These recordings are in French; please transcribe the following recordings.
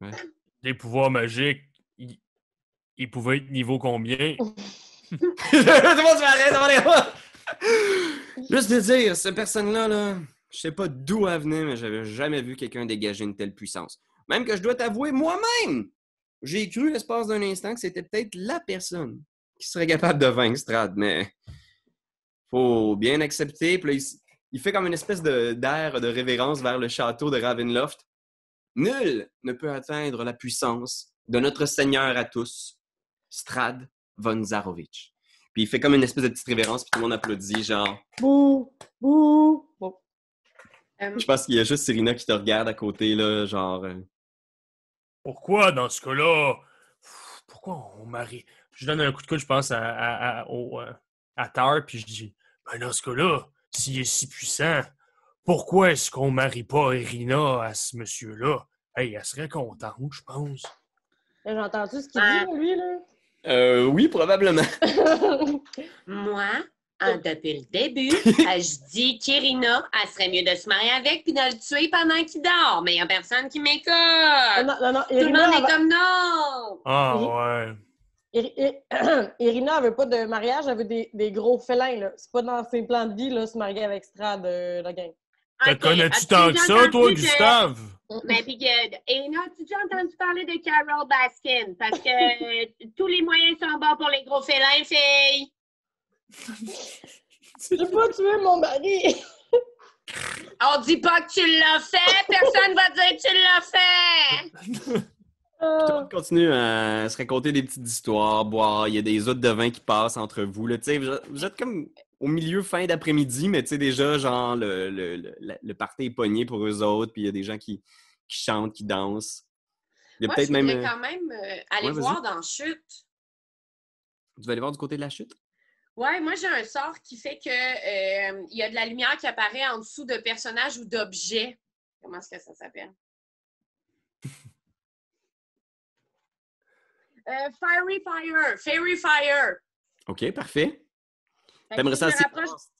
Ouais. Les pouvoirs magiques, ils pouvaient être niveau combien? Juste de dire, cette personne-là, là, je sais pas d'où elle venait, mais j'avais jamais vu quelqu'un dégager une telle puissance. Même que je dois t'avouer moi-même, j'ai cru l'espace d'un instant que c'était peut-être la personne qui serait capable de vaincre Strahd, mais faut bien accepter. Puis là, il fait comme une espèce d'air de révérence vers le château de Ravenloft. Nul ne peut atteindre la puissance de notre Seigneur à tous, Strahd von Zarovich. Puis il fait comme une espèce de petite révérence, puis tout le monde applaudit, genre... Bouh! Bouh! Bon. Je pense qu'il y a juste Serena qui te regarde à côté, là, genre... Pourquoi, dans ce cas-là... Pourquoi on marie... Je donne un coup de coude, je pense, à Tar, puis je dis... Ben, dans ce cas-là, s'il est si puissant, pourquoi est-ce qu'on marie pas Irina à ce monsieur-là? Hey, elle serait contente, je pense. J'ai entendu ce qu'il dit, lui, là. Oui, probablement. Moi, depuis le début, je dis qu'Irina, elle serait mieux de se marier avec puis de le tuer pendant qu'il dort. Mais il n'y a personne qui m'écoute. Non, Irina, tout le monde est comme non. Ah, ouais. Irina, elle veut pas de mariage, elle veut des gros félins, là. C'est pas dans ses plans de vie, là, se marier avec Strahd, la gang. Okay. Te connais-tu tant que ça, toi, Gustave? Mais puis, Irina, as-tu déjà entendu parler de Carole Baskin? Parce que tous les moyens sont bons pour les gros félins, fille! Tu veux pas tuer mon mari! On dit pas que tu l'as fait! Personne va dire que tu l'as fait! On continue à se raconter des petites histoires, boire, il y a des autres de vin qui passent entre vous. Là, vous êtes comme au milieu, fin d'après-midi, mais déjà, genre, le party est pogné pour eux autres, puis il y a des gens qui chantent, qui dansent. Il y a moi, peut-être même... quand même aller voir dans Chute. Tu vas aller voir du côté de la Chute? Oui, moi, j'ai un sort qui fait que il y a de la lumière qui apparaît en dessous de personnages ou d'objets. Comment est-ce que ça s'appelle? Fairy Fire. OK, parfait. T'aimerais ça assez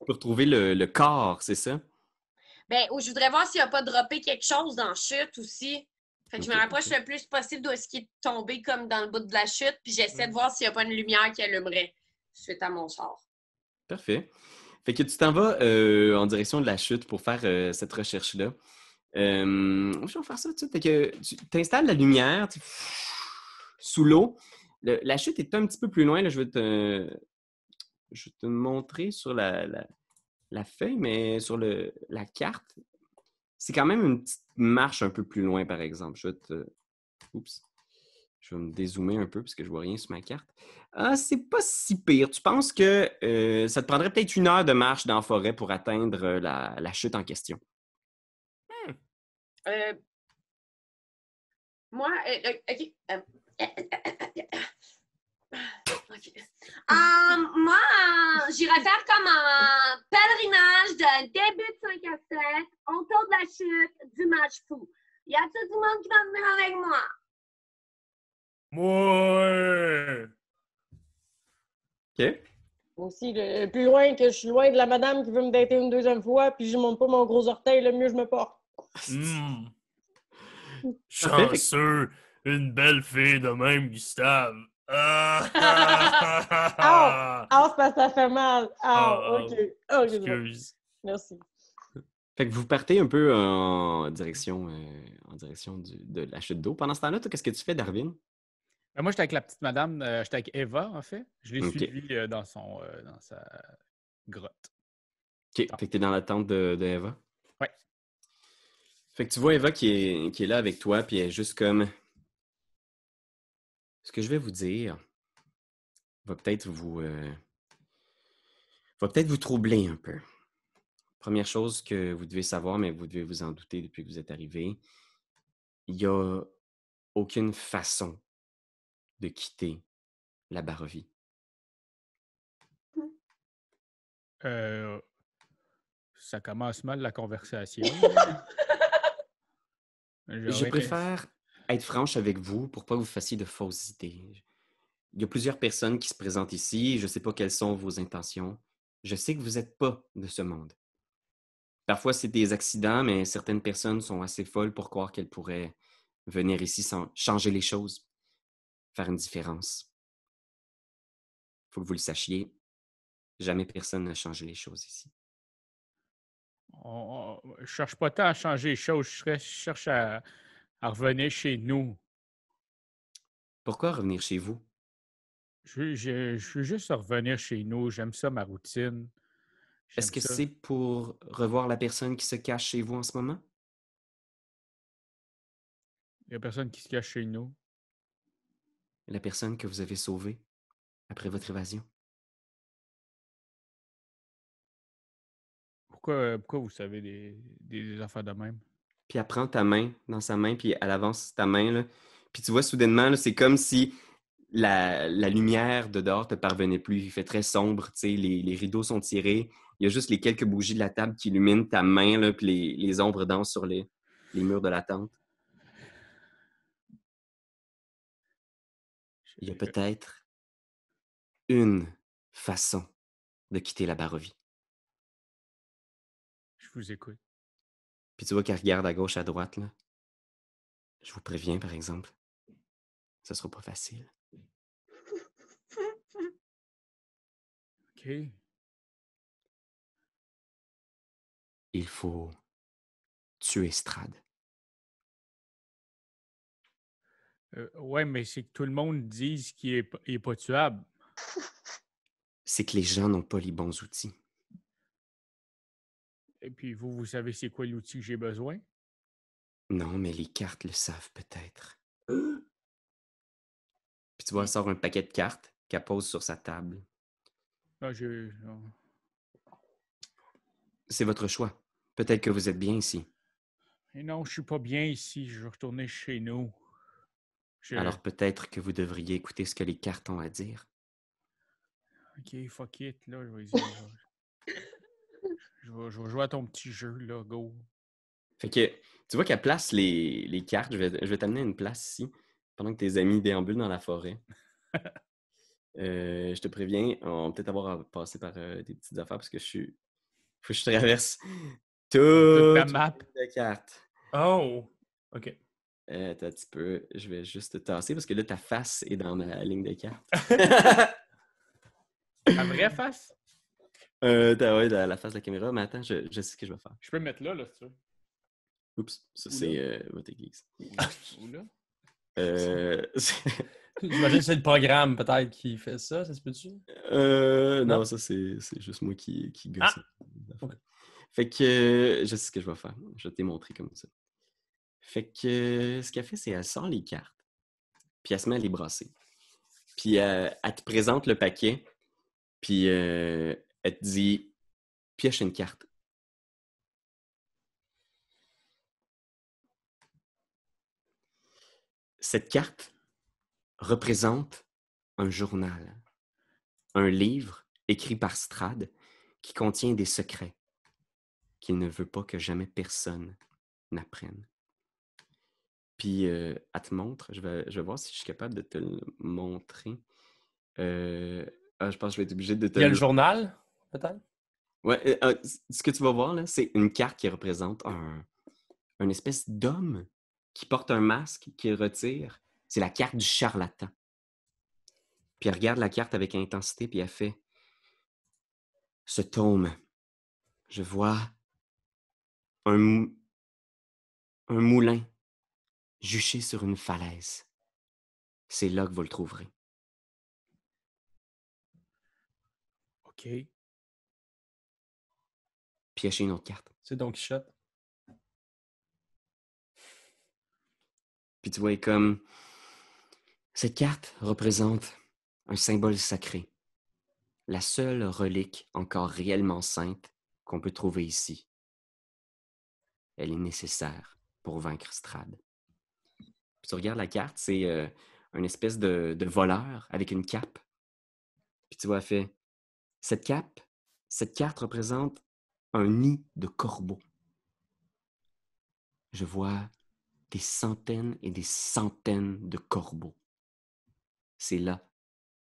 pour trouver le corps, c'est ça? Bien, je voudrais voir s'il n'a pas droppé quelque chose dans la chute aussi. Fait que je me rapproche le plus possible de ce qui est tombé comme dans le bout de la chute, puis j'essaie de voir s'il n'y a pas une lumière qui allumerait suite à mon sort. Parfait. Fait que tu t'en vas en direction de la chute pour faire cette recherche-là. Je vais faire ça, tu sais. Fait que tu installes la lumière, tu... Sous l'eau. La chute est un petit peu plus loin. Là, je vais te montrer sur la feuille, mais sur la carte. C'est quand même une petite marche un peu plus loin, par exemple. Oups. Je vais me dézoomer un peu parce que je vois rien sur ma carte. Ah, c'est pas si pire. Tu penses que ça te prendrait peut-être 1 heure de marche dans la forêt pour atteindre la chute en question? Moi, OK... Okay. Moi, j'irai faire comme un pèlerinage de début de 5 à 7 autour de la chute du match fou. Y a-t-il du monde qui va venir avec moi? Ouais. OK. Moi aussi, plus loin que je suis loin de la madame qui veut me dater une deuxième fois, puis je monte pas mon gros orteil, le mieux je me porte. Chanceux! Une belle fille de même, Gustave. C'est parce que ça fait mal. OK. Excuse. Merci. Fait que vous partez un peu en direction de la chute d'eau. Pendant ce temps-là, qu'est-ce que tu fais, Darwin? Moi, j'étais avec la petite madame. J'étais avec Eva, en fait. Je l'ai suivie dans sa grotte. OK. Fait que t'es dans la tente de Eva? Oui. Fait que tu vois Eva qui est là avec toi, puis elle est juste comme... Ce que je vais vous dire va peut-être vous troubler un peu. Première chose que vous devez savoir, mais vous devez vous en douter depuis que vous êtes arrivés, il n'y a aucune façon de quitter la Barovie. Ça commence mal la conversation. Je préfère... être franche avec vous pour pas que vous fassiez de fausses idées. Il y a plusieurs personnes qui se présentent ici. Je ne sais pas quelles sont vos intentions. Je sais que vous n'êtes pas de ce monde. Parfois, c'est des accidents, mais certaines personnes sont assez folles pour croire qu'elles pourraient venir ici sans changer les choses, faire une différence. Il faut que vous le sachiez, jamais personne n'a changé les choses ici. Je ne cherche pas tant à changer les choses, je cherche à revenir chez nous. Pourquoi revenir chez vous? Je veux juste revenir chez nous. J'aime ça, ma routine. Est-ce que c'est pour revoir la personne qui se cache chez vous en ce moment? La personne qui se cache chez nous. La personne que vous avez sauvée après votre évasion. Pourquoi vous savez des affaires de même? Puis elle prend ta main dans sa main, puis elle avance ta main, là. Puis tu vois, soudainement, là, c'est comme si la lumière de dehors ne te parvenait plus. Il fait très sombre, tu sais, les rideaux sont tirés. Il y a juste les quelques bougies de la table qui illuminent ta main, là, puis les ombres dansent sur les murs de la tente. Il y a peut-être une façon de quitter la Barovie. Je vous écoute. Puis tu vois qu'elle regarde à gauche, à droite, là. Je vous préviens, par exemple, ce sera pas facile. OK. Il faut tuer Strahd. Ouais, mais c'est que tout le monde dise qu'il est pas tuable. C'est que les gens n'ont pas les bons outils. Et puis vous savez c'est quoi l'outil que j'ai besoin? Non, mais les cartes le savent peut-être. Puis tu vois, elle sort un paquet de cartes qu'elle pose sur sa table. Non, c'est votre choix. Peut-être que vous êtes bien ici. Et non, je suis pas bien ici. Je veux retourner chez nous. Alors peut-être que vous devriez écouter ce que les cartes ont à dire. OK, fuck it, là. Je vais jouer à ton petit jeu, là. Go. Fait que... Tu vois qu'elle place les cartes. Je vais t'amener à une place ici pendant que tes amis déambulent dans la forêt. Je te préviens, on va peut-être avoir à passer par des petites affaires parce que faut que je traverse toute la map de cartes. Oh! OK. Attends un petit peu. Je vais juste te tasser parce que là, ta face est dans ma ligne de cartes. Ta vraie face? Oui, la face de la caméra. Mais attends, je sais ce que je vais faire. Je peux me mettre là, si tu veux. Oups, ça c'est votre église. Oula. J'imagine que c'est le programme peut-être qui fait ça, ça se peut-tu? Non, ça c'est juste moi qui gosse. Ouais. Fait que je sais ce que je vais faire. Je vais te montrer comment ça. Fait que ce qu'elle fait, c'est qu'elle sort les cartes, puis elle se met à les brasser. Puis elle te présente le paquet, puis elle te dit pioche une carte. Cette carte représente un journal, un livre écrit par Strahd qui contient des secrets qu'il ne veut pas que jamais personne n'apprenne. Puis, elle te montre, je vais voir si je suis capable de te le montrer. Je pense que je vais être obligé de te... Il y a le journal, peut-être? Oui, ce que tu vas voir, là, c'est une carte qui représente un espèce d'homme qui porte un masque, qu'il retire, c'est la carte du charlatan. Puis elle regarde la carte avec intensité, puis elle fait « Ce tome, je vois un moulin juché sur une falaise. C'est là que vous le trouverez. » OK. Piochez une autre carte. C'est Don Quichotte. Puis tu vois, comme cette carte représente un symbole sacré, la seule relique encore réellement sainte qu'on peut trouver ici. Elle est nécessaire pour vaincre Strahd. Puis tu regardes la carte, c'est une espèce de voleur avec une cape. Puis tu vois, elle fait cette carte représente un nid de corbeaux. Je vois des centaines et des centaines de corbeaux. C'est là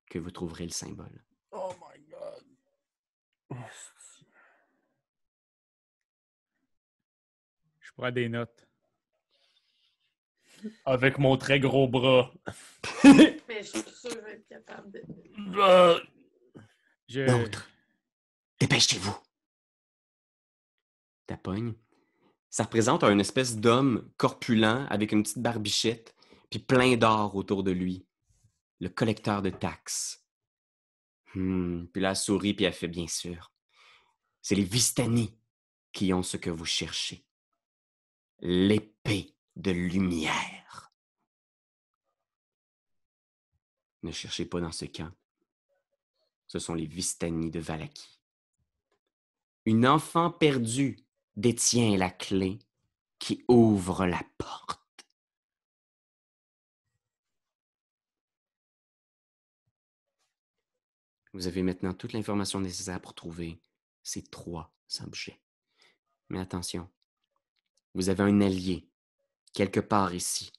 que vous trouverez le symbole. Oh my God! prends des notes. Avec mon très gros bras. Mais je suis sûr que je vais être capable de... L'autre. Dépêchez-vous. Ta pogne. Ça représente une espèce d'homme corpulent avec une petite barbichette puis plein d'or autour de lui. Le collecteur de taxes. Puis là, elle sourit puis elle fait bien sûr. C'est les Vistani qui ont ce que vous cherchez. L'épée de lumière. Ne cherchez pas dans ce camp. Ce sont les Vistani de Vallaki. Une enfant perdue détient la clé qui ouvre la porte. Vous avez maintenant toute l'information nécessaire pour trouver ces trois objets. Mais attention, vous avez un allié, quelque part ici,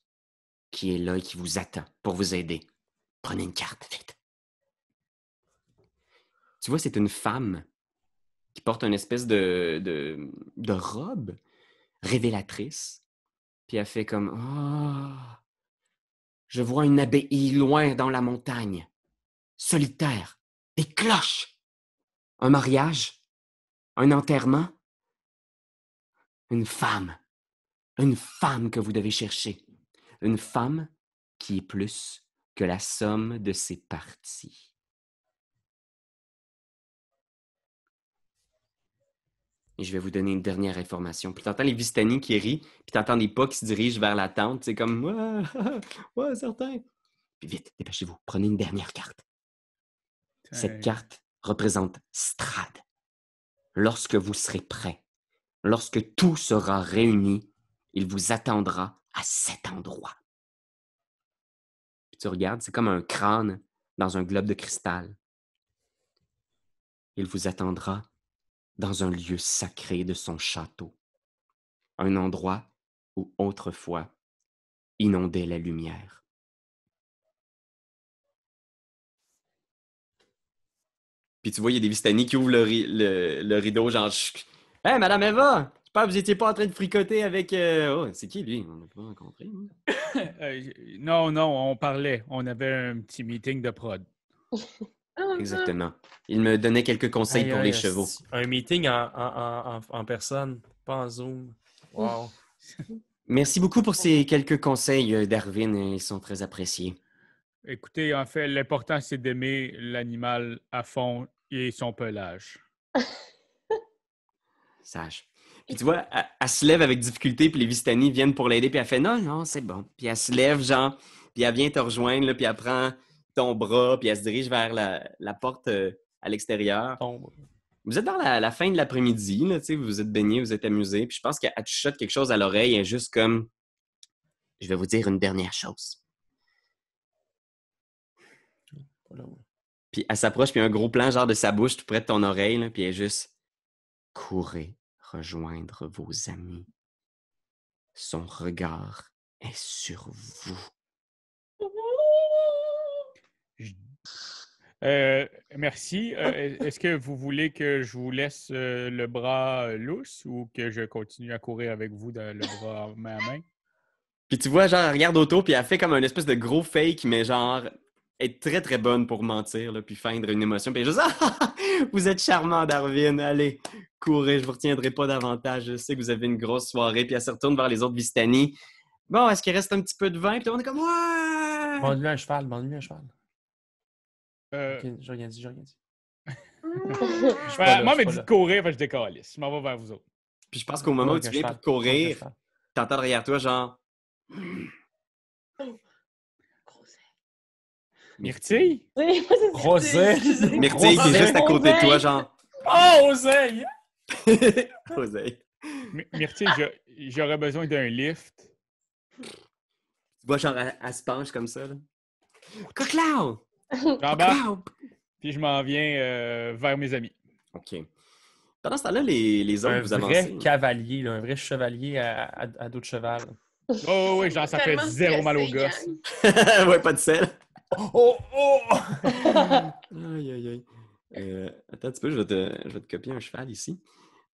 qui est là et qui vous attend pour vous aider. Prenez une carte, vite. Tu vois, c'est une femme qui porte une espèce de robe révélatrice. Puis elle fait comme « Oh, je vois une abbaye loin dans la montagne, solitaire, des cloches, un mariage, un enterrement, une femme que vous devez chercher, une femme qui est plus que la somme de ses parties. » Et je vais vous donner une dernière information. Puis t'entends les Vistani qui rient, puis t'entends des pas qui se dirigent vers la tente. C'est comme « Ouais, certain! » Puis vite, dépêchez-vous, prenez une dernière carte. Cette carte représente Strahd. Lorsque vous serez prêt, lorsque tout sera réuni, il vous attendra à cet endroit. Puis tu regardes, c'est comme un crâne dans un globe de cristal. Il vous attendra dans un lieu sacré de son château, un endroit où autrefois inondait la lumière. Puis tu vois, il y a des Vistani qui ouvrent le rideau, genre « Hey, Madame Eva, j'espère que vous n'étiez pas en train de fricoter avec... Oh, c'est qui, lui? On n'a pas rencontré. » Non, on parlait. On avait un petit meeting de prod. Exactement. Il me donnait quelques conseils pour les chevaux. Un meeting en personne, pas en Zoom. Wow. Merci beaucoup pour ces quelques conseils, Darwin. Ils sont très appréciés. Écoutez, en fait, l'important, c'est d'aimer l'animal à fond et son pelage. Sage. Puis tu vois, elle se lève avec difficulté, puis les Vistani viennent pour l'aider, puis elle fait « Non, c'est bon. » Puis elle se lève, genre, puis elle vient te rejoindre, là, puis elle prend... ton bras, puis elle se dirige vers la porte à l'extérieur. Vous êtes dans la fin de l'après-midi, là, vous êtes baigné, vous êtes amusé, puis je pense qu'elle chuchote quelque chose à l'oreille, elle est juste comme « Je vais vous dire une dernière chose. » Puis elle s'approche, puis un gros plan genre de sa bouche tout près de ton oreille, là, puis elle est juste « Courez rejoindre vos amis. Son regard est sur vous. » Merci. Est-ce que vous voulez que je vous laisse le bras lousse ou que je continue à courir avec vous dans le bras main à main? Puis tu vois, genre, elle regarde autour, puis elle fait comme un espèce de gros fake, mais genre, elle est très, très bonne pour mentir, là, puis feindre une émotion. Puis elle juste « Vous êtes charmant, Darwin. Allez, courez, je vous retiendrai pas davantage. Je sais que vous avez une grosse soirée. » Puis elle se retourne vers les autres Vistani. « Bon, est-ce qu'il reste un petit peu de vin? » Puis là, on est comme « Ouais! » Mande-lui un cheval, mande-lui un cheval. Okay, j'ai rien dit. Moi, mais dit courir, je décalisse. Je m'en vais vers vous autres. Puis je pense qu'au moment où tu viens pour courir, t'entends derrière toi, genre... Myrtille? Rosé? Myrtille qui est juste à côté de toi, genre... Oh, Rosé! Rosé. Myrtille, j'aurais besoin d'un lift. Tu vois, genre, elle se penche comme ça, là. Coclao! J'embarque, puis je m'en viens vers mes amis. OK. Pendant ce temps-là, les autres, vous avancez. Un vrai cavalier, là, un vrai chevalier à dos de cheval. Oh oui, genre, ça fait zéro mal aux gosses. Ouais, pas de sel. Oh! Aïe, aïe, aïe. Attends un petit peu, je vais te copier un cheval ici.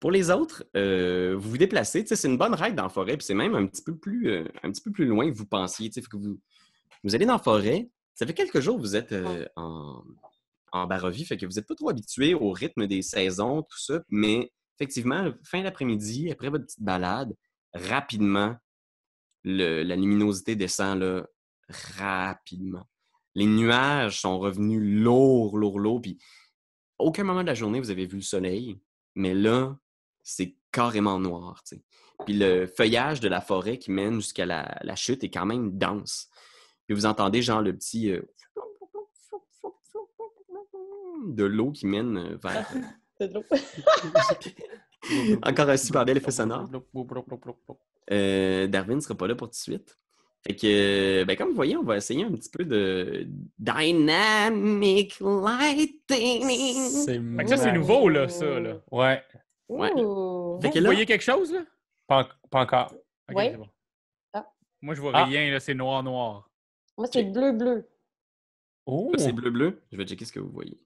Pour les autres, vous vous déplacez. C'est une bonne ride dans la forêt, puis c'est même un petit peu plus loin que vous pensiez. Que vous allez dans la forêt. Ça fait quelques jours que vous êtes en Barovie, fait que vous n'êtes pas trop habitué au rythme des saisons, tout ça. Mais effectivement, fin d'après-midi, après votre petite balade, rapidement, la luminosité descend là, rapidement. Les nuages sont revenus lourds. Puis aucun moment de la journée, vous avez vu le soleil. Mais là, c'est carrément noir. T'sais. Puis le feuillage de la forêt qui mène jusqu'à la chute est quand même dense. Puis vous entendez genre le petit... de l'eau qui mène vers... C'est de l'eau. Encore un super bel effet sonore. Darwin ne sera pas là pour tout de suite. Fait que, ben, comme vous voyez, on va essayer un petit peu de Dynamic Lighting. Fait que ça, c'est nouveau, là, ça, là. Ouais. Ouais. Fait que là... Vous voyez quelque chose, là? Pas encore. Okay, ouais. C'est bon. Ah. Moi, je vois rien, là. C'est noir. Moi, c'est bleu. Oh! Là, c'est bleu. Je vais checker ce que vous voyez.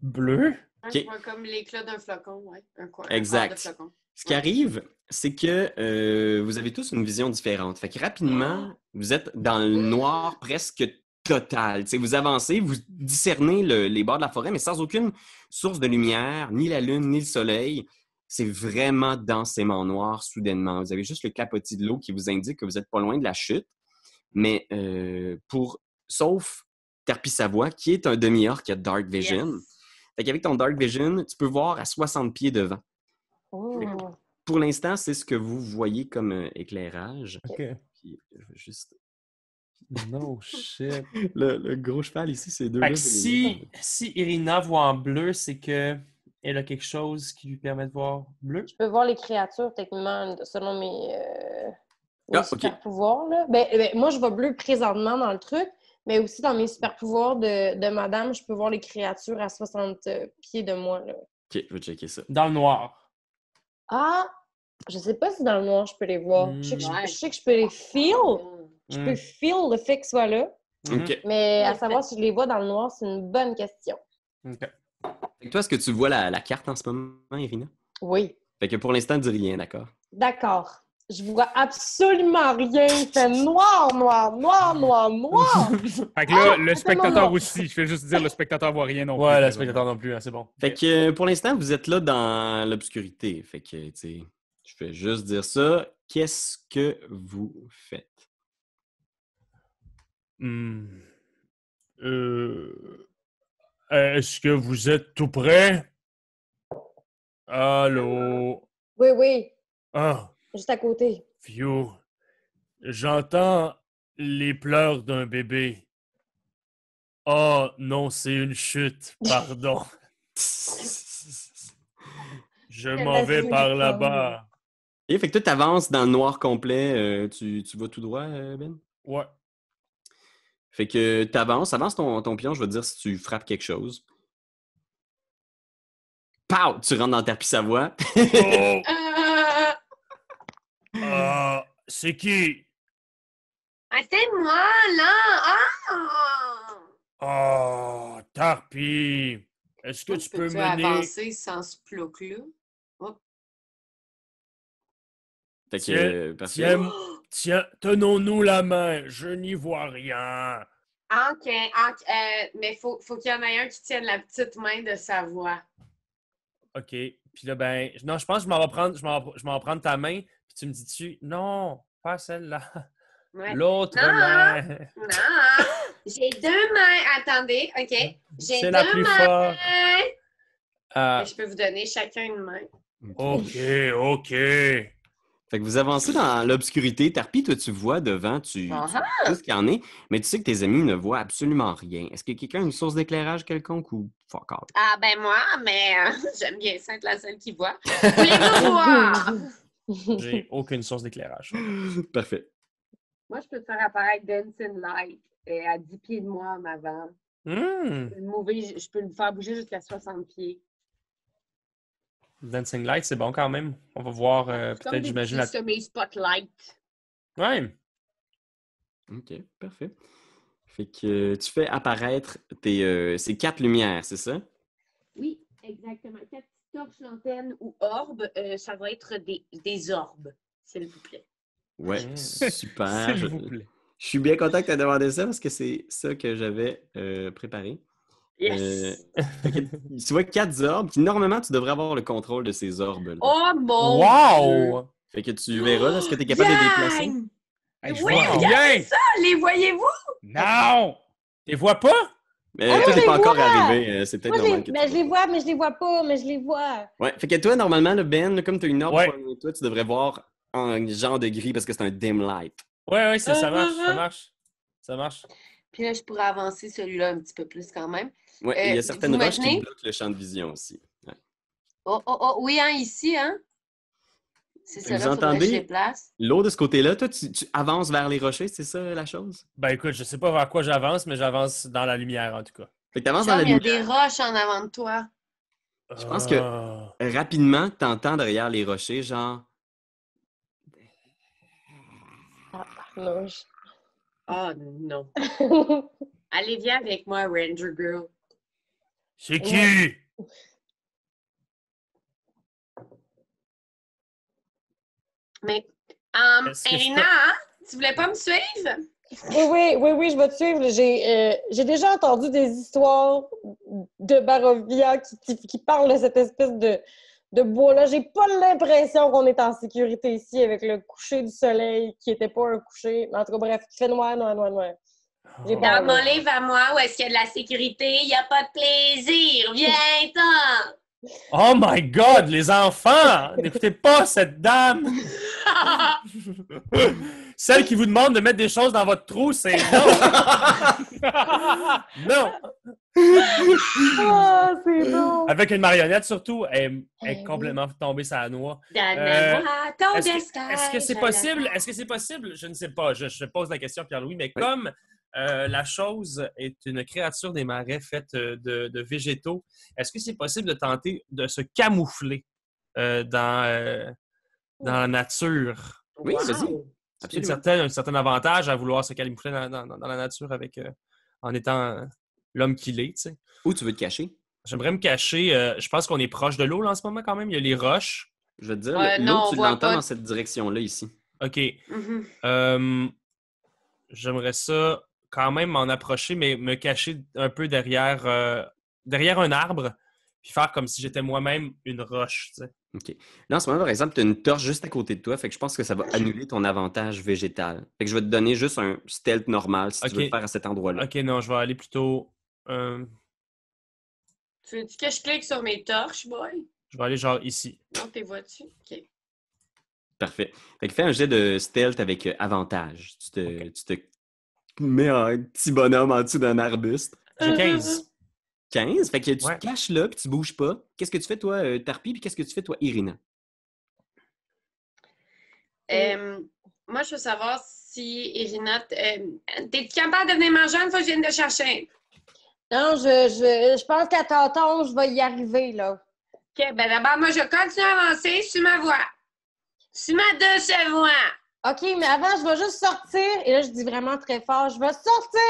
Bleu? Okay. Je vois comme l'éclat d'un flocon, ouais. Exact. De flocon. Ce qui arrive, c'est que vous avez tous une vision différente. Fait que rapidement, vous êtes dans le noir presque total. T'sais, vous avancez, vous discernez les bords de la forêt, mais sans aucune source de lumière, ni la lune, ni le soleil. C'est vraiment densément noir, soudainement. Vous avez juste le clapotis de l'eau qui vous indique que vous n'êtes pas loin de la chute. Mais sauf Tarpissavoie, qui est un demi-orc qui a Dark Vision. Yes. Fait qu'avec ton Dark Vision, tu peux voir à 60 pieds devant. Oh. Pour l'instant, c'est ce que vous voyez comme éclairage. OK. Puis, je vais juste... No shit. le gros cheval ici, c'est deux. Fait là, que si Irina voit en bleu, c'est que elle a quelque chose qui lui permet de voir bleu. Je peux voir les créatures, techniquement, selon mes super pouvoirs. Là. Ben, moi, je vois bleu présentement dans le truc, mais aussi dans mes super pouvoirs de madame, je peux voir les créatures à 60 pieds de moi. Là. OK, je vais checker ça. Dans le noir. Ah! Je sais pas si dans le noir je peux les voir. Je sais que je peux les feel. Je peux feel le fait qu'ils soient là. Okay. Mais à savoir si je les vois dans le noir, c'est une bonne question. OK. Et toi, est-ce que tu vois la carte en ce moment, Irina? Oui. Fait que pour l'instant, dis rien, d'accord? D'accord. Je vois absolument rien. C'est noir. Fait que là, le spectateur aussi. Je vais juste dire, le spectateur voit rien non plus. Ouais, le spectateur non plus, hein, c'est bon. Fait que pour l'instant, vous êtes là dans l'obscurité. Fait que, tu sais, je vais juste dire ça. Qu'est-ce que vous faites? Est-ce que vous êtes tout prêt? Allô? Oui. Ah! Juste à côté. Phew. J'entends les pleurs d'un bébé. Oh non, c'est une chute. Pardon. Je m'en vais par là-bas. Et fait que toi, t'avances dans le noir complet. Tu vas tout droit, Ben? Ouais. Fait que t'avances ton pion. Je vais te dire si tu frappes quelque chose. Pow! Tu rentres dans Tarpissavoie. Oh! C'est qui? Ah, c'est moi, là! Oh, Tarpi! Est-ce que tu peux mener... avancer sans ce plouc-là? Hop! Tiens, tenons-nous la main. Je n'y vois rien. OK. Mais faut qu'il y en ait un qui tienne la petite main de sa voix. OK. Puis là, ben... Non, je pense que je m'en vais prendre ta main... Tu me dis-tu, non, pas celle-là, l'autre main. Non, j'ai deux mains. Attendez, OK. J'ai deux mains. Je peux vous donner chacun une main. OK. Fait que vous avancez dans l'obscurité. Tarpi, toi, tu vois devant, tu sais ce qu'il y en est, mais tu sais que tes amis ne voient absolument rien. Est-ce que quelqu'un a une source d'éclairage quelconque ou pas encore? Ah, ben moi, mais j'aime bien ça être la seule qui voit. Voulez-vous voir? J'ai aucune source d'éclairage. Parfait. Moi, je peux te faire apparaître Dancing Light à 10 pieds de moi en avant. Je peux le faire bouger jusqu'à 60 pieds. Dancing Light, c'est bon quand même. On va voir peut-être, j'imagine... C'est comme des spotlight. Ouais. OK, parfait. Fait que tu fais apparaître ces quatre lumières, c'est ça? Oui, exactement. Quatre torche, lanterne ou orbe, ça va être des orbes, s'il vous plaît. Ouais, super. S'il vous plaît. Je suis bien content que tu aies demandé ça parce que c'est ça que j'avais préparé. Yes! Tu vois 4 orbes. Normalement, tu devrais avoir le contrôle de ces orbes. Oh mon Dieu! Fait que tu verras, est-ce que tu es capable de les déplacer? Hey, oui, regardez ça! Les voyez-vous? Non! Tu les vois pas? Mais toi, t'es pas encore arrivé. C'est peut-être normal. Mais je les vois, mais je les vois pas, mais je les vois. Ouais, fait que toi, normalement, le Ben, comme t'as une orbe, toi, tu devrais voir un genre de gris parce que c'est un dim light. Ouais, ouais, ça marche, ça marche. Ça marche. Puis là, je pourrais avancer celui-là un petit peu plus quand même. Oui, il y a certaines roches qui bloquent le champ de vision aussi. Ouais. Oh, oh, oh, oui, hein, ici, hein? C'est ça, vous entendez? L'eau de ce côté-là, toi, tu avances vers les rochers, c'est ça la chose? Ben écoute, je sais pas vers quoi j'avance, mais j'avance dans la lumière en tout cas. Fait que t'avances dans la lumière. Il y a des roches en avant de toi. Je pense que rapidement, t'entends derrière les rochers, genre... Oh non. Allez, viens avec moi, Ranger Girl. C'est qui? Ouais. Mais, Irina, tu voulais pas me suivre? Oui, je vais te suivre. J'ai déjà entendu des histoires de Barovia qui parlent de cette espèce de bois-là. J'ai pas l'impression qu'on est en sécurité ici avec le coucher du soleil qui était pas un coucher. En tout cas, bref, qui fait noir. Dans mon livre à moi, où est-ce qu'il y a de la sécurité, il y a pas de plaisir. Viens-t'en! Oh my God, les enfants! N'écoutez pas cette dame! Celle qui vous demande de mettre des choses dans votre trou, c'est non! Ah, oh, c'est bon! Avec une marionnette surtout, elle est complètement tombée sa noix. Est-ce que c'est possible? Est-ce que c'est possible? Je ne sais pas. Je pose la question à Pierre-Louis, mais comme... la chose est une créature des marais faite de végétaux. Est-ce que c'est possible de tenter de se camoufler dans la nature? Oui, vas-y. Absolument. Il y a un certain avantage à vouloir se camoufler dans la nature avec, en étant l'homme qu'il est. Tu sais. Où tu veux te cacher? J'aimerais me cacher. Je pense qu'on est proche de l'eau là, en ce moment quand même. Il y a les roches. Je veux te dire, l'eau, tu l'entends dans cette direction-là ici. OK. Mm-hmm. J'aimerais ça... quand même m'en approcher, mais me cacher un peu derrière un arbre, puis faire comme si j'étais moi-même une roche, tu sais. OK. Là, en ce moment, par exemple, tu as une torche juste à côté de toi, fait que je pense que ça va annuler ton avantage végétal. Fait que je vais te donner juste un stealth normal, si tu veux le faire à cet endroit-là. OK, non, je vais aller plutôt... Tu veux que je clique sur mes torches, boy? Je vais aller genre ici. Non, t'es vois-tu? OK. Parfait. Fait que fais un jet de stealth avec avantage. Tu te mets un petit bonhomme en dessous d'un arbuste. J'ai 15. 15? Fait que tu te caches là, puis tu bouges pas. Qu'est-ce que tu fais, toi, Tarpi, puis qu'est-ce que tu fais, toi, Irina? Moi, je veux savoir si, Irina, t'es capable de venir manger une fois que je viens de chercher? Non, je pense qu'à tantôt, je vais y arriver, là. OK, ben d'abord, moi, je continue à avancer sur ma voie. Sur ma deuxième voie. OK, mais avant, je vais juste sortir, et là, je dis vraiment très fort, je vais sortir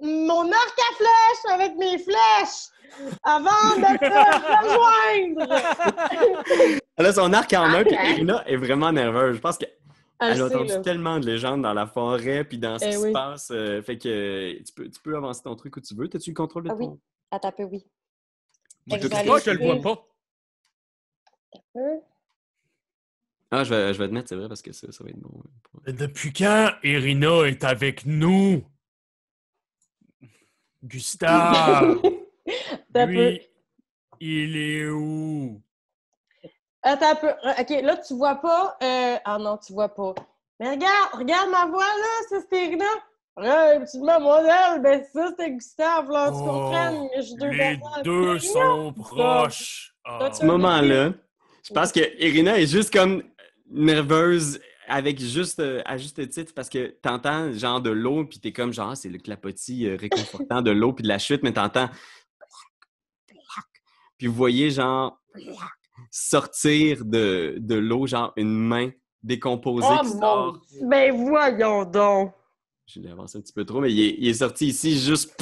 mon arc à flèche avec mes flèches avant de te rejoindre! Elle a son arc en main, puis Irina est vraiment nerveuse. Je pense qu'elle a entendu tellement de légendes dans la forêt, puis dans ce qui se passe. Fait que tu peux avancer ton truc où tu veux. T'as-tu le contrôle de ton... Oui, attends un peu, oui. Je te crois que je le vois pas. Ah, je vais te mettre, c'est vrai, parce que ça va être bon. Depuis quand Irina est avec nous? Gustave! Lui, il est où? Attends un peu. OK, là, tu vois pas. Ah non, tu vois pas. Mais regarde ma voix, là. Ça, c'est Irina. Là, une petite mademoiselle. Ben ça, c'était Gustave, là. Tu comprends? Les deux sont proches. À ce moment-là, je pense que Irina est juste comme... nerveuse avec juste à juste titre parce que t'entends genre de l'eau puis t'es comme genre c'est le clapotis réconfortant de l'eau puis de la chute mais t'entends puis vous voyez genre sortir de l'eau genre une main décomposée qui sort. Mais voyons donc! Je l'ai avancé un petit peu trop mais il est sorti ici juste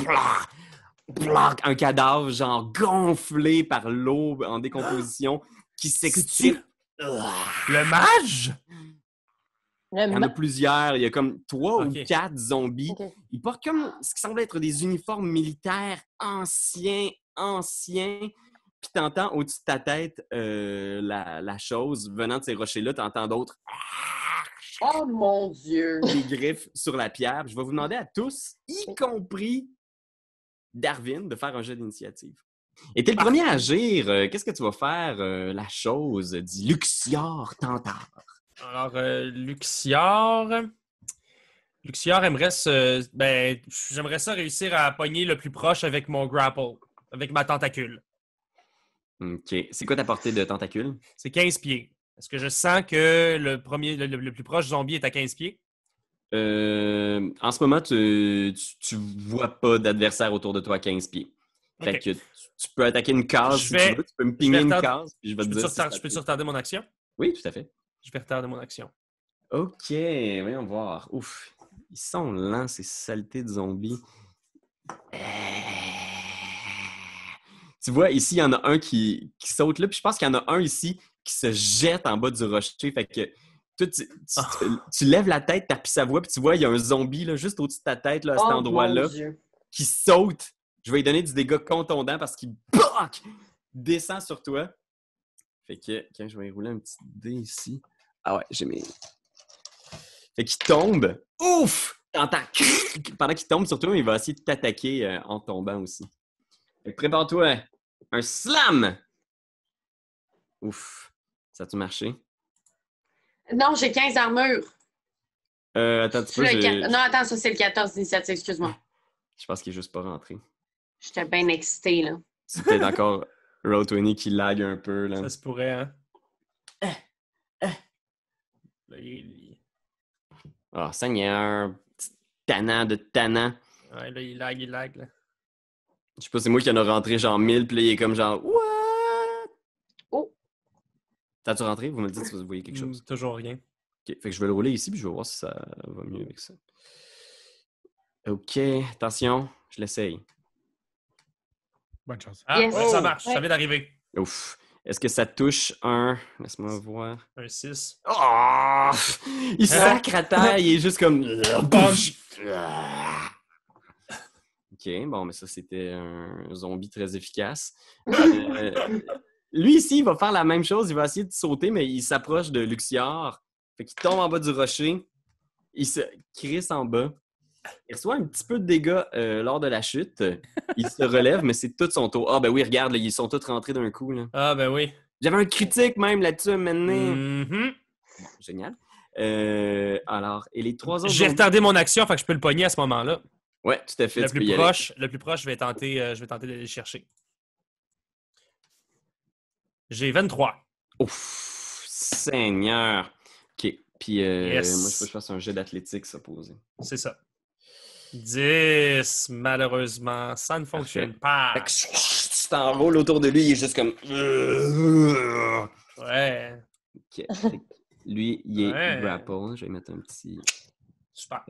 un cadavre genre gonflé par l'eau en décomposition qui s'extirpe. Le mage? Il y en a plusieurs. Il y a comme 3 ou 4 zombies. Okay. Ils portent comme ce qui semble être des uniformes militaires anciens. Puis t'entends au-dessus de ta tête la chose venant de ces rochers-là. T'entends d'autres. Oh mon Dieu! Des griffes sur la pierre. Je vais vous demander à tous, y compris Darwin, de faire un jeu d'initiative. Et t'es le premier à agir. Qu'est-ce que tu vas faire, la chose, dit Luxior Tentard? Alors, Luxior aimerait j'aimerais ça réussir à pogner le plus proche avec mon grapple, avec ma tentacule. OK. C'est quoi ta portée de tentacule? C'est 15 pieds. Est-ce que je sens que le plus proche zombie est à 15 pieds? En ce moment, tu vois pas d'adversaire autour de toi à 15 pieds. Fait que tu peux attaquer une case si tu veux. Tu peux me pigner une case. Puis je vais te dire si peux-tu retarder mon action? Oui, tout à fait. Je vais retarder mon action. OK, voyons voir. Ouf, ils sont lents, ces saletés de zombies. Tu vois, ici, il y en a un qui saute là, puis je pense qu'il y en a un ici qui se jette en bas du rocher. Fait que tu lèves la tête, Tarpissavoie, puis tu vois, il y a un zombie là, juste au-dessus de ta tête, là, à cet endroit-là, qui saute. Je vais lui donner du dégât contondant parce qu'il descend sur toi. Fait que, quand je vais rouler un petit dé ici. Ah ouais, j'ai mes. Fait qu'il tombe. Ouf! T'entends. Pendant qu'il tombe sur toi, il va essayer de t'attaquer en tombant aussi. Fait que prépare-toi un slam! Ouf! Ça a-tu marché? Non, j'ai 15 armures. Attends un petit peu. Non, attends, ça c'est le 14 d'initiative, excuse-moi. Je pense qu'il est juste pas rentré. J'étais bien excitée, là. C'était encore. Roll20 qui lag un peu, là. Ça se pourrait, hein? Ah, oh, Seigneur! Petit tannant de tannant. Ouais, là, il lag, là. Je sais pas, c'est moi qui en a rentré genre 1000, puis là, il est comme genre... What? Oh! T'as-tu rentré? Vous me dites si vous voyez quelque chose. Toujours rien. OK, fait que je vais le rouler ici, puis je vais voir si ça va mieux avec ça. OK, attention, je l'essaye. Bonne chance. Ah, yes. Ça marche. Ouais. Ça vient d'arriver. Ouf. Est-ce que ça touche un... Laisse-moi voir. Un 6. Oh! Il sacre à terre. Il est juste comme... OK. Bon, mais ça, c'était un zombie très efficace. Lui, ici, il va faire la même chose. Il va essayer de sauter, mais il s'approche de Luxior. Fait qu'il tombe en bas du rocher. Il se crisse en bas. Il reçoit un petit peu de dégâts lors de la chute. Il se relève, mais c'est tout son tour. Ah, ben oui, regarde, là, ils sont tous rentrés d'un coup. Là. Ah, ben oui. J'avais un critique même là-dessus à mener. Mm-hmm. Bon, génial. Alors, et les 3 autres... J'ai retardé mon action, fait que je peux le pogner à ce moment-là. Ouais, tout à fait. Le plus proche, je vais tenter de les chercher. J'ai 23. Ouf, Seigneur. OK. Puis, moi, je peux faire un jet d'athlétique, supposé. C'est ça. 10, malheureusement, ça ne fonctionne pas. Tu t'enroules autour de lui, il est juste comme... Ouais. Okay. Lui, il est grapple. Je vais mettre un petit... Super.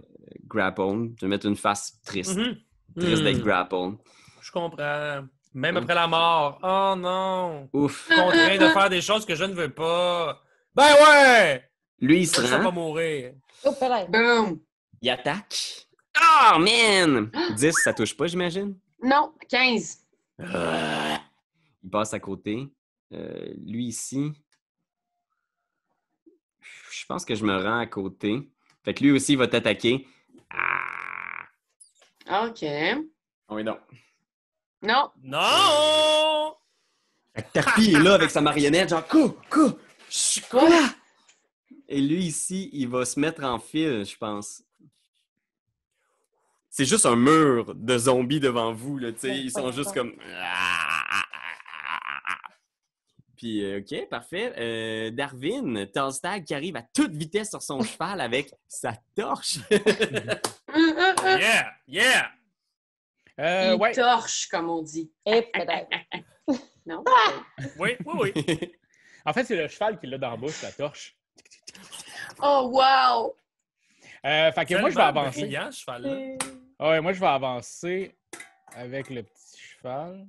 Grapple. Je vais mettre une face triste. Mm-hmm. Triste d'être grapple. Je comprends. Même après la mort. Oh non! Ouf! Contraint de faire des choses que je ne veux pas. Ben ouais! Lui, il se rend. Ça va mourir. Oh, boom! Il attaque. Oh, man! 10, ça touche pas, j'imagine? Non, 15. Il passe à côté. Lui, ici... Je pense que je me rends à côté. Fait que lui aussi, il va t'attaquer. Ah. OK. Oh, oui, non. Non! Non! Fait que Tarpi est là avec sa marionnette, genre, cou! Quoi? Et lui, ici, il va se mettre en file, je pense. C'est juste un mur de zombies devant vous, là, tu sais. Ils sont juste comme... Puis, OK, parfait. Darwin, Tolstag, qui arrive à toute vitesse sur son cheval avec sa torche. Yeah! Une torche, comme on dit. Et peut-être. Non? Oui. En fait, c'est le cheval qui l'a dans la bouche, la torche. Oh, wow! Fait que moi, je vais avancer. Brillant, ce cheval-là. Ouais, moi, je vais avancer avec le petit cheval.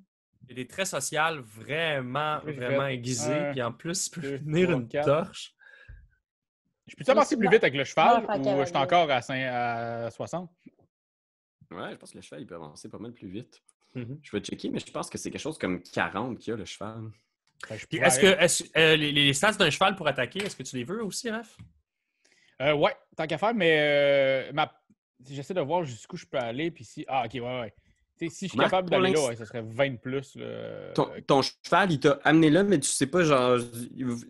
Il est très social, vraiment, vraiment aiguisé. Puis en plus, il peut tenir une torche. Je peux avancer plus vite avec le cheval ou je suis encore à 60? Ouais, je pense que le cheval, il peut avancer pas mal plus vite. Mm-hmm. Je vais checker, mais je pense que c'est quelque chose comme 40 qu'il y a, le cheval. Ouais, puis est-ce que les stats d'un cheval pour attaquer, est-ce que tu les veux aussi, Raph? Ouais, tant qu'à faire, mais j'essaie de voir jusqu'où je peux aller. Puis si... Ah, OK, ouais. T'sais, si je suis capable d'aller là, ça serait 20 de plus. Là. Ton cheval, il t'a amené là, mais tu sais pas, genre,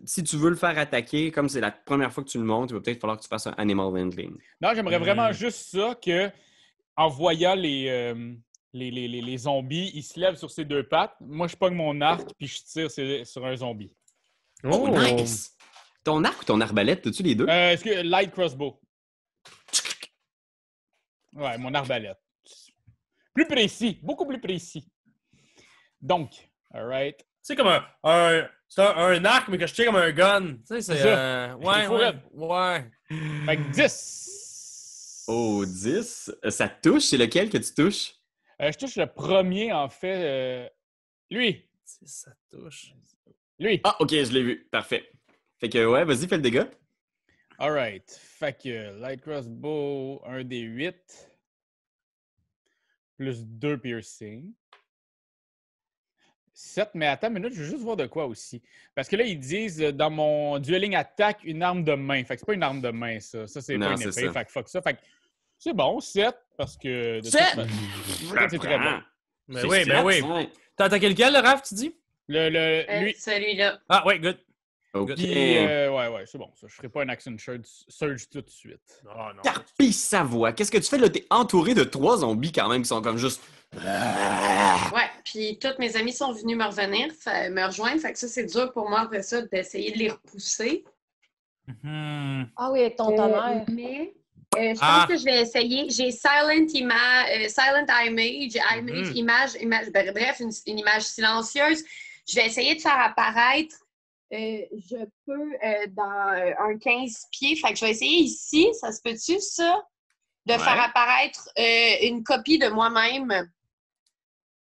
si tu veux le faire attaquer, comme c'est la première fois que tu le montes, il va peut-être falloir que tu fasses un animal handling. Non, j'aimerais vraiment juste ça que, en voyant les zombies, ils se lèvent sur ses deux pattes. Moi, je pogne mon arc, puis je tire sur un zombie. Oh, nice! Ton arc ou ton arbalète, t'as-tu les deux? Est-ce que light crossbow? Ouais, mon arbalète. Plus précis, beaucoup plus précis. Donc, all right. C'est comme un arc, mais que je tire comme un gun. Tu sais, c'est ça. Ouais. Fait que 10. Oh, 10. Ça touche. C'est lequel que tu touches? Je touche le premier, en fait. Lui. Ça touche. Lui. Ah, OK, je l'ai vu. Parfait. Fait que, ouais, vas-y, fais le dégât. All right. Fait que light crossbow, 1d8. Plus 2 piercing. 7, mais attends une minute, je veux juste voir de quoi aussi. Parce que là, ils disent dans mon dueling attaque, une arme de main. Fait que c'est pas une arme de main, ça. Ça, c'est pas une épée. Fait que fuck ça. Fait que c'est bon, 7, parce que... 7! C'est très bon. Mais oui. T'as attaqué lequel, le Raph, tu dis? Lui. Celui-là. Ah, ouais, good. OK. Puis, ouais, c'est bon. Ça, je ferai pas un action surge tout de suite. Oh, Tarpissavoie, qu'est-ce que tu fais là? T'es entouré de 3 zombies quand même qui sont comme juste... Ouais, puis tous mes amis sont venus me rejoindre. Fait que ça, c'est dur pour moi après ça d'essayer de les repousser. Mm-hmm. Ah oui, avec ton tonnerre. Mais je pense que je vais essayer. J'ai Silent Image, Image. Bref, une image silencieuse. Je vais essayer de faire apparaître... je peux dans un 15 pieds. Fait que je vais essayer ici, ça se peut-tu, ça? De faire apparaître une copie de moi-même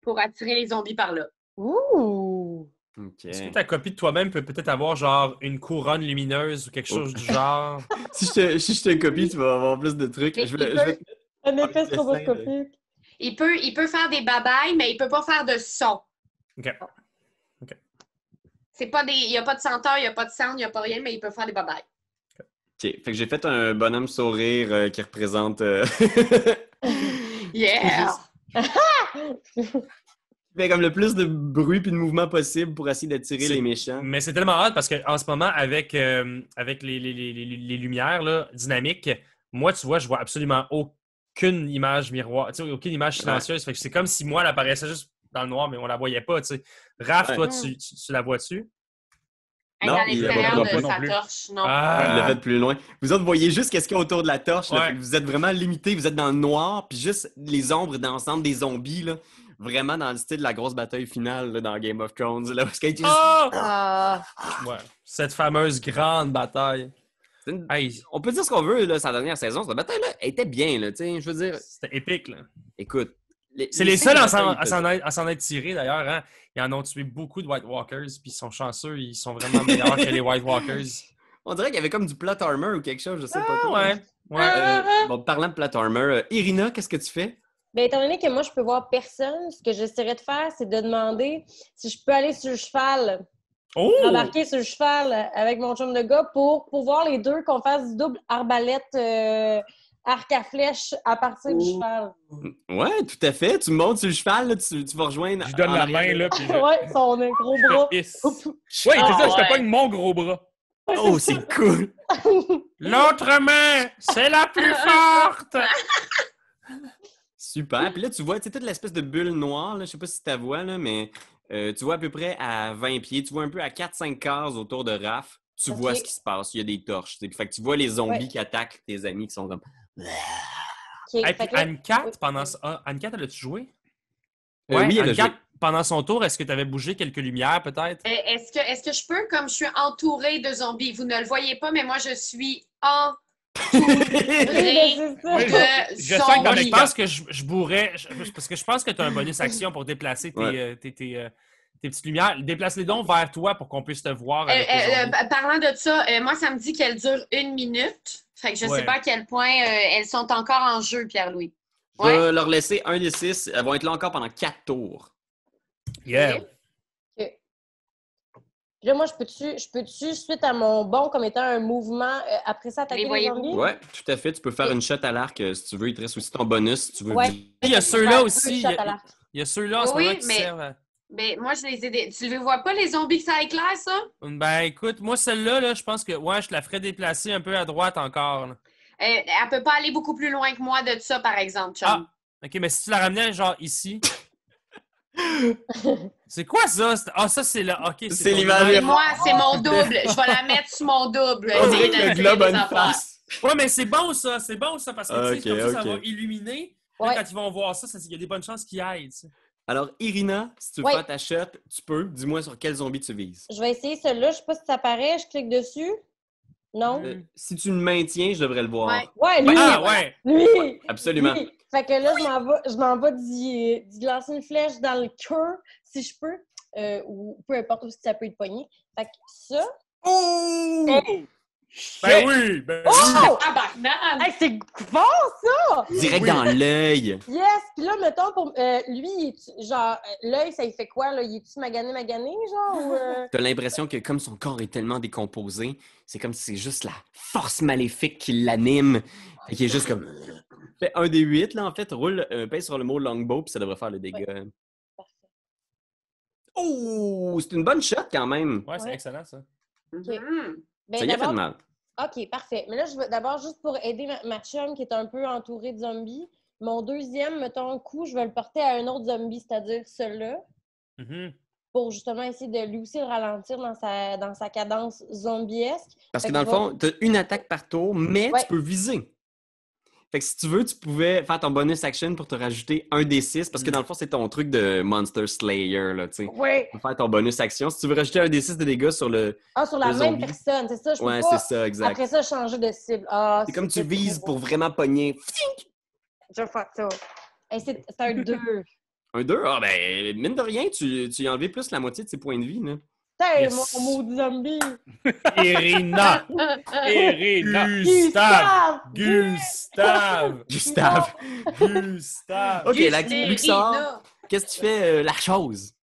pour attirer les zombies par là. Ouh! Okay. Est-ce que ta copie de toi-même peut peut-être avoir genre une couronne lumineuse ou quelque chose du genre? si je te copie, tu vas avoir plus de trucs. Il peut faire des babayes, mais il peut pas faire de son. OK. Il n'y a pas de senteur, il n'y a pas de sound, il n'y a pas rien, mais il peut faire des babayes. OK. Fait que j'ai fait un bonhomme sourire qui représente... Yeah! Fait comme le plus de bruit et de mouvement possible pour essayer d'attirer les méchants. Mais c'est tellement hot parce qu'en ce moment, avec les lumières là, dynamiques, moi, tu vois, je vois absolument aucune image miroir, tu sais, aucune image silencieuse. Fait que c'est comme si moi, elle apparaissait juste... dans le noir, mais on la voyait pas, tu sais. Raph, toi, tu la vois-tu? Non, à l'extérieur de sa torche, non. Ah, il l'a fait plus loin. Vous autres, voyez juste qu'est-ce qu'il y a autour de la torche. Ouais. Là, vous êtes vraiment limité, vous êtes dans le noir, puis juste les ombres d'ensemble des zombies, là, vraiment dans le style de la grosse bataille finale là, dans Game of Thrones. Là, parce juste... Ouais. Cette fameuse grande bataille. On peut dire ce qu'on veut, là, sa dernière saison, cette bataille-là était bien, là, tu sais, je veux dire... C'était épique, là. Écoute, c'est les seuls à s'en être tirés, d'ailleurs. Hein? Ils en ont tué beaucoup de White Walkers, puis ils sont chanceux, ils sont vraiment meilleurs que les White Walkers. On dirait qu'il y avait comme du plot armor ou quelque chose, je sais pas trop. Bon, parlant de plot armor, Irina, qu'est-ce que tu fais? Bien, étant donné que moi, je peux voir personne, ce que j'essaierais de faire, c'est de demander si je peux aller sur le cheval, embarquer sur le cheval avec mon chum de gars pour voir les deux qu'on fasse du double arbalète... arc à flèche à partir du cheval. Ouais, tout à fait. Tu montes sur le cheval, là, tu vas rejoindre... Je donne la main, là, puis... Ouais, son gros bras. Ouais, c'est ça, je te pogne mon gros bras. Oh, c'est cool! L'autre main, c'est la plus forte! Super. Puis là, tu vois, tu sais, toute l'espèce de bulle noire, là, je sais pas si tu vois, là, mais tu vois à peu près à 20 pieds, tu vois un peu à 4-5 cases autour de Raph, tu vois ce qui se passe, il y a des torches. T'sais. Fait que tu vois les zombies qui attaquent tes amis qui sont comme... Okay, puis Anne-Cat, pendant... Anne-Cat, elle a-tu joué? Oui, Anne-Cat, pendant son tour, est-ce que tu avais bougé quelques lumières, peut-être? Est-ce que je peux, comme je suis entourée de zombies, vous ne le voyez pas, mais moi, je suis Je pense que je bourrais, parce que je pense que tu as un bonus action pour déplacer tes petites lumières. Déplace-les donc vers toi pour qu'on puisse te voir. Parlant de ça, moi, ça me dit qu'elles durent 1 minute. Fait que je ne sais pas à quel point elles sont encore en jeu, Pierre-Louis. Ouais. Je vais leur laisser 1 des 6. Elles vont être là encore pendant 4 tours. Yeah! Okay. Puis là, moi, je peux-tu, suite à mon bond comme étant un mouvement, après ça, attaquer les zombies? Oui, tout à fait. Tu peux faire une shot à l'arc si tu veux. Il te reste aussi ton bonus si tu veux. Ouais. Il y a ceux-là aussi. Il y a ceux-là en ce moment qui servent à... Ben, moi, je les ai... Tu les vois pas, les zombies que ça éclaire, ça? Ben, écoute, moi, celle-là, là, je pense que je la ferais déplacer un peu à droite encore. Elle peut pas aller beaucoup plus loin que moi de ça, par exemple, chum. Ah, OK, mais si tu la ramenais, genre, ici... C'est quoi ça? Ça, c'est là. OK, c'est l'image. Moi, c'est mon double. Je vais la mettre sur mon double. On dirait que le globe a une face. Ouais, mais c'est bon, ça. C'est bon, ça, parce que, tu sais, comme ça, ça va illuminer. Ouais. Quand ils vont voir ça, il y a des bonnes chances qu'ils aillent, tu sais. Alors, Irina, si tu veux faire ta shot, tu peux. Dis-moi sur quel zombie tu vises. Je vais essayer celui-là. Je sais pas si ça apparaît. Je clique dessus. Non? Si tu le maintiens, je devrais le voir. Ouais, lui! Lui! Absolument. Lui. Fait que là, je m'en vais d'y lancer une flèche dans le cœur, si je peux. Ou peu importe où ça peut être pogné. Fait que ça... Oh! Ben oui! Ah ben, hey, c'est fort, ça! Direct dans l'œil! Yes! Puis là, mettons, pour lui, genre, l'œil, ça lui fait quoi, là? Il est-tu magané, genre? T'as l'impression que comme son corps est tellement décomposé, c'est comme si c'est juste la force maléfique qui l'anime. Fait qu'il est juste comme... Fait 1 des 8, là, en fait, pèse sur le mot longbow, puis ça devrait faire le dégât. Ouais. Oh! C'est une bonne shot, quand même! Ouais, c'est excellent, ça. Okay. Ben, ça y a fait de mal. OK, parfait. Mais là, je veux d'abord, juste pour aider ma chum qui est un peu entourée de zombies, mon deuxième, mettons, coup, je vais le porter à un autre zombie, c'est-à-dire celui-là, pour justement essayer de lui aussi le ralentir dans sa cadence zombiesque. Parce que dans le fond, tu as une attaque par tour, mais tu peux viser. Fait que si tu veux, tu pouvais faire ton bonus action pour te rajouter 1 des 6, parce que dans le fond, c'est ton truc de Monster Slayer, là, tu sais. Oui. Pour faire ton bonus action. Si tu veux rajouter 1 des 6 de dégâts sur le sur la même personne, c'est ça? Je peux pas, c'est ça, exact. Après ça, changer de cible. C'est comme tu vises pour vraiment pogner. Je vais faire ça. Hey, c'est un 2. Un 2? Ah, ben, mine de rien, tu y as enlevé plus la moitié de ses points de vie, là. T'es mon maudit zombie! Irina! Gustave! OK, Luxor, qu'est-ce que tu fais, la chose?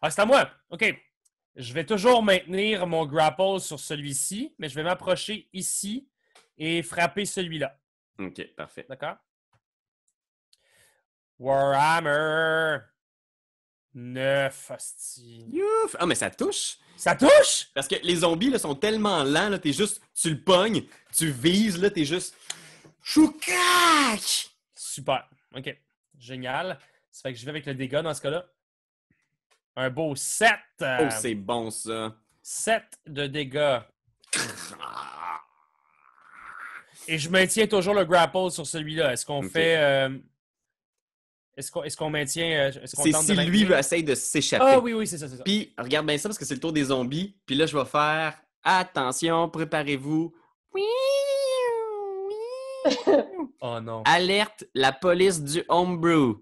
Ah, c'est à moi! OK. Je vais toujours maintenir mon grapple sur celui-ci, mais je vais m'approcher ici et frapper celui-là. OK, parfait. D'accord? Warhammer! 9, hostie. Youf! Ah, mais ça touche! Ça touche! Parce que les zombies, là, sont tellement lents, là, t'es juste... Tu le pognes, tu vises, là, t'es juste... Choucac! Super. OK. Génial. Ça fait que je vais avec le dégât dans ce cas-là. Un beau 7! Oh, c'est bon, ça! 7 de dégâts. Et je maintiens toujours le grapple sur celui-là. Est-ce qu'on fait... Est-ce qu'on maintient... Est-ce qu'on tente si de lui essaye de s'échapper. Ah oui, c'est ça, c'est ça. Puis, regarde bien ça, parce que c'est le tour des zombies. Puis là, je vais faire... Attention, préparez-vous. Oui! Oh non. Alerte la police du homebrew.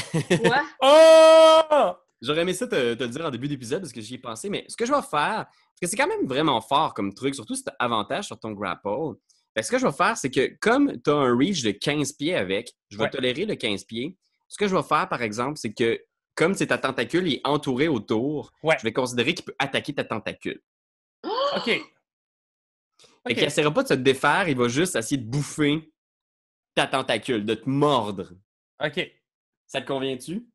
Quoi? Oh! J'aurais aimé ça te le dire en début d'épisode, parce que j'y ai pensé. Mais ce que je vais faire... Parce que c'est quand même vraiment fort comme truc, surtout si tu as avantage sur ton grapple. Fait que ce que je vais faire, c'est que comme tu as un reach de 15 pieds avec, je vais tolérer le 15 pieds. Ce que je vais faire, par exemple, c'est que comme c'est ta tentacule, il est entouré autour, je vais considérer qu'il peut attaquer ta tentacule. OK. Fait qu'il n'essaiera pas de se défaire, il va juste essayer de bouffer ta tentacule, de te mordre. OK. Ça te convient-tu?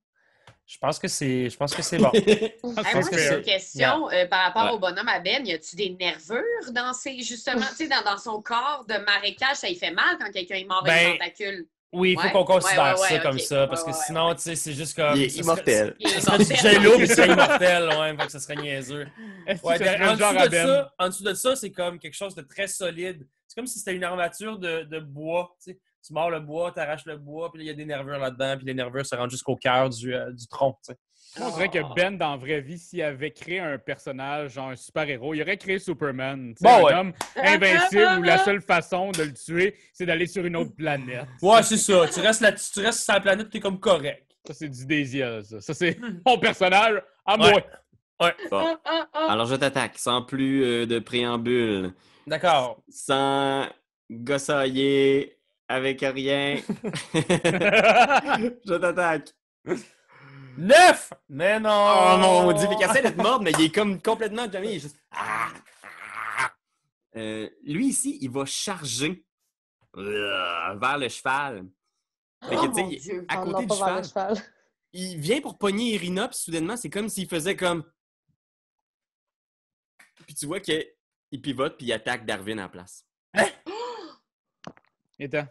Je pense que c'est bon. J'ai une question par rapport au bonhomme à Ben. Y a-tu des nervures dans ses... Justement, tu sais, dans son corps de marécage, ça y fait mal quand quelqu'un est mort avec une tentacule. Oui, il faut qu'on considère ça comme ça, parce que sinon, tu sais, c'est juste comme... Il est immortel. Il serait du jello, puis il serait immortel, fait que ça serait niaiseux. En dessous de ça, c'est comme quelque chose de très solide. C'est comme si c'était une armature de bois, tu sais. tu mords le bois, tu arraches le bois, puis il y a des nervures là-dedans, puis les nervures se rendent jusqu'au cœur du tronc, tu sais. On dirait que Ben, dans la vraie vie, s'il avait créé un personnage, genre un super-héros, il aurait créé Superman. Bon, un homme invincible où la seule façon de le tuer, c'est d'aller sur une autre planète. Ouais, c'est ça. Tu restes sur la planète, t'es comme correct. Ça, c'est du désir, ça. Ça, c'est mon personnage à moi. Ouais. Bon. Alors, je t'attaque, sans plus de préambule. D'accord. Sans gossailler, avec rien. Je t'attaque. 9! Mais non! Oh non, on dit qu'il essaie d'être mort, mais il est comme complètement jamais. Il est juste. Lui ici, il va charger vers le cheval. Fait que, tu sais, à côté du cheval, il vient pour pogner Irina, puis soudainement, c'est comme s'il faisait comme. Puis tu vois qu'il pivote, puis il attaque Darwin en place. Hein? Et toi?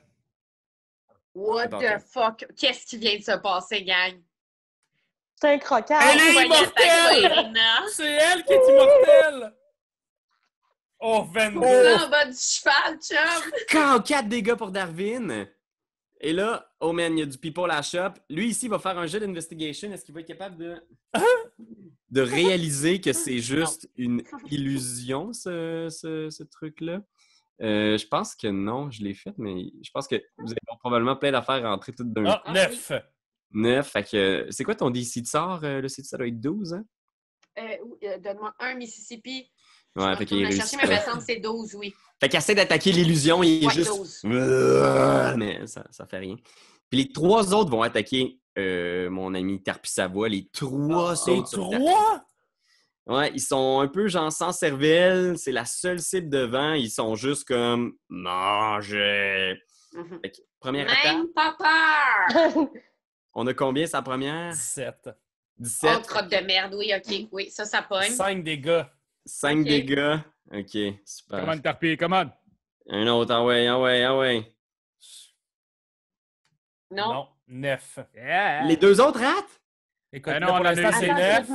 What the fuck? Qu'est-ce qui vient de se passer, gang? C'est un croquage! Elle est immortelle! C'est elle qui est immortelle! Oh, 22! En bas du cheval, chum! Quand 4 dégâts pour Darwin! Et là, oh man, il y a du people à la shop. Lui, ici, il va faire un jeu d'investigation. Est-ce qu'il va être capable de réaliser que c'est juste une illusion, ce truc-là? Je pense que non, je l'ai fait, mais je pense que vous avez probablement plein d'affaires à rentrer toutes d'un coup. Ah, 9! 9, fait que... C'est quoi ton DC de sort? Le DC, ça doit être 12, hein? Donne-moi un Mississippi. Ouais, fait qu'il est réussi. Mais il me semble que c'est 12, oui. Fait qu'il essaie d'attaquer l'illusion, il est juste... 12. Mais ça fait rien. Puis les 3 autres vont attaquer mon ami Tarpissavoie. Les 3 autres... 3? Ouais, ils sont un peu genre sans cervelle. C'est la seule cible devant. Ils sont juste comme... Mangez! Fait que, première attaque... Même pas peur! On a combien, sa première? 17. 17. Oh, crotte de merde, oui, OK. Oui, ça pogne. 5 dégâts. 5 dégâts. OK, super. Commande, Tarpé, commande. Un autre, ah ouais. Non. 9. Yeah. Les deux autres ratent? Écoute, non, on a eu 9.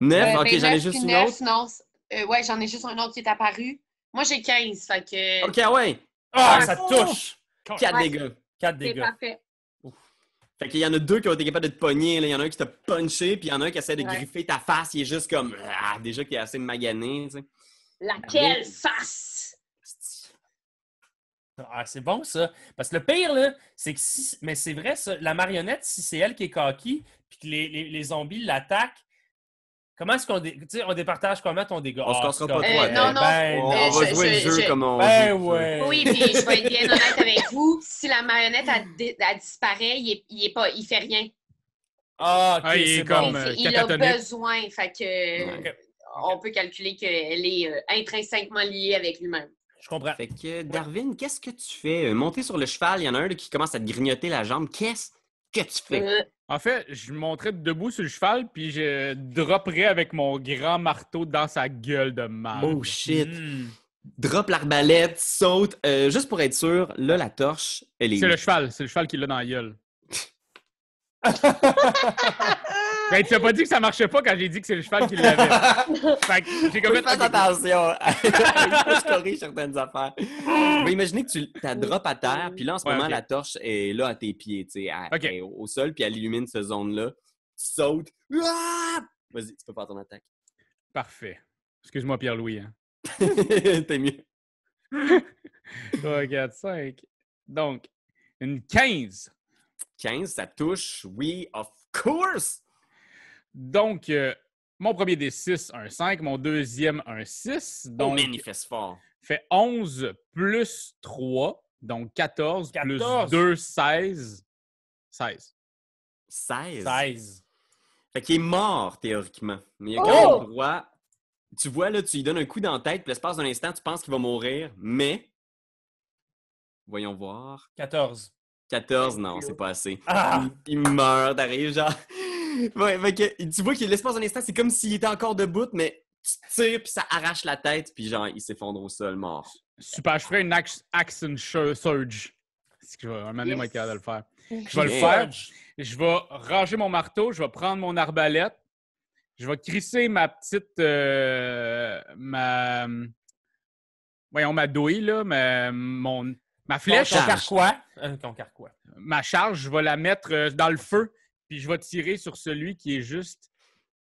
9, OK, j'en ai juste une autre. Non, ouais, j'en ai juste un autre qui est apparu. Moi, j'ai 15, fait que... OK, ah ouais. Ah, ça touche! 4 dégâts. 4 dégâts. C'est parfait. Fait qu'il y en a 2 qui ont été capables de te pogner. Il y en a un qui t'a punché, puis il y en a un qui essaie de griffer ta face. Il est juste comme... Ah, déjà qu'il est assez magané, tu sais. Laquelle face? Ah, c'est bon, ça. Parce que le pire, là, c'est que si... Mais c'est vrai, ça, la marionnette, si c'est elle qui est coquille, puis que les zombies l'attaquent, comment est-ce qu'on... Tu sais, on départage comment ton dégât? On se cassera pas toi. Non. On va jouer le jeu comme on... Ouais. Oui, puis je vais être bien honnête avec vous. Si la marionnette, elle disparaît, il fait rien. Ah, OK, c'est comme il a besoin, fait que... Okay. On peut calculer qu'elle est intrinsèquement liée avec lui-même. Je comprends. Fait que, Darwin, qu'est-ce que tu fais? Monter sur le cheval, il y en a un qui commence à te grignoter la jambe. Qu'est-ce que tu fais? En fait, je monterais debout sur le cheval, puis je dropperais avec mon grand marteau dans sa gueule de mal. Oh shit! Mm. Drop l'arbalète, saute. Juste pour être sûr, là, la torche, elle est... C'est le cheval qui l'a dans la gueule. Ben, tu n'as pas dit que ça marchait pas quand j'ai dit que c'est le cheval qui l'avait. Fait que j'ai comme... Fais attention! Je corrige certaines affaires. Mais imaginez que tu la droppes à terre, puis là, en ce moment, la torche est là à tes pieds, tu sais, est au sol, puis elle illumine cette zone-là. Tu sautes. Vas-y, tu peux faire ton attaque. Parfait. Excuse-moi, Pierre-Louis. Hein? T'es mieux. 3, 4, 5. Donc, une 15. 15, ça touche. Oui, of course! Donc, mon premier des 6, un 5. Mon deuxième, un 6. Donc, manifeste fort. Fait 11 plus 3. Donc, 14 plus 2, 16. 16. Fait qu'il est mort, théoriquement. Mais il y a quand même droit... Tu vois, là, tu lui donnes un coup dans la tête. Puis l'espace d'un instant, tu penses qu'il va mourir. Mais... Voyons voir. 14, non, c'est pas assez. Ah! Il meurt, t'arrives genre... Ouais, fait que, tu vois que l'espace d'un instant, c'est comme s'il était encore debout, mais tu tires, puis ça arrache la tête, puis genre, il s'effondre au sol, mort. Super, je ferai une action surge. C'est que je vais m'amener mon cœur de le faire. Je vais le faire. Je vais ranger mon marteau, je vais prendre mon arbalète, je vais crisser ma petite... ma douille, là, mon Ma flèche... Ton carquois. Ma charge, je vais la mettre dans le feu, puis je vais tirer sur celui qui est juste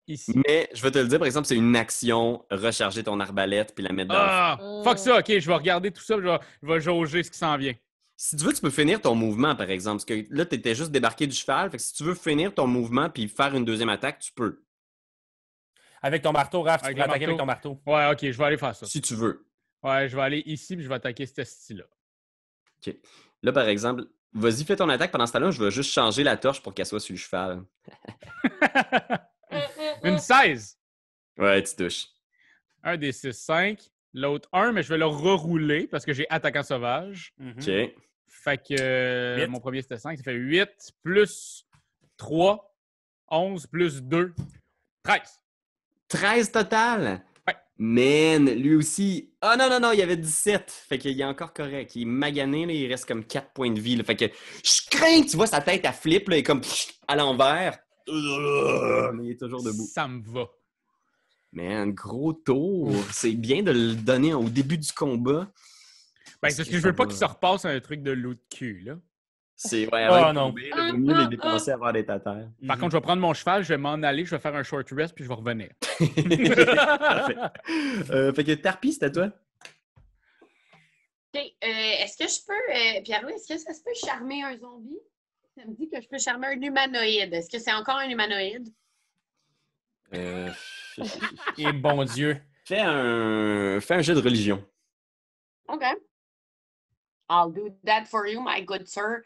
ici. Mais je vais te le dire, par exemple, c'est une action, recharger ton arbalète, puis la mettre dans le feu. Fuck ça, OK, je vais regarder tout ça, je vais jauger ce qui s'en vient. Si tu veux, tu peux finir ton mouvement, par exemple. Parce que là, tu étais juste débarqué du cheval. Fait que si tu veux finir ton mouvement puis faire une deuxième attaque, tu peux. Avec ton marteau, Raph, tu peux attaquer avec ton marteau. Ouais, OK, je vais aller faire ça. Si tu veux. Ouais, je vais aller ici puis je vais attaquer cette style-là. OK. Là, par exemple, vas-y, fais ton attaque. Pendant ce temps-là, je vais juste changer la torche pour qu'elle soit sur le cheval. Une 16! Ouais, tu touches. Un des 6, 5. L'autre 1, mais je vais le rerouler parce que j'ai attaquant sauvage. Mm-hmm. OK. Fait que mon premier, c'était 5. Ça fait 8 plus 3, 11 plus 2, 13. 13 total? Ouais. Man, lui aussi... Ah non, il y avait 17. Fait qu'il est encore correct. Il est magané, là, il reste comme 4 points de vie. Là. Fait que je crains que tu vois sa tête, elle flippe, là, et comme à l'envers. Mais il est toujours debout. Ça me va. Mais un gros tour, c'est bien de le donner au début du combat. Ben, c'est parce que je veux pas qu'il se repasse un truc de loup de cul, là. C'est vrai, il vaut mieux les dépenser avant d'être à terre. Par contre, je vais prendre mon cheval, je vais m'en aller, je vais faire un short rest, puis je vais revenir. Parfait. Fait que Tarpy, c'est à toi. OK. Est-ce que je peux, Pierre-Louis, est-ce que ça se peut charmer un zombie? Ça me dit que je peux charmer un humanoïde. Est-ce que c'est encore un humanoïde? Et bon Dieu. Fais un jeu de religion. OK. I'll do that for you, my good sir.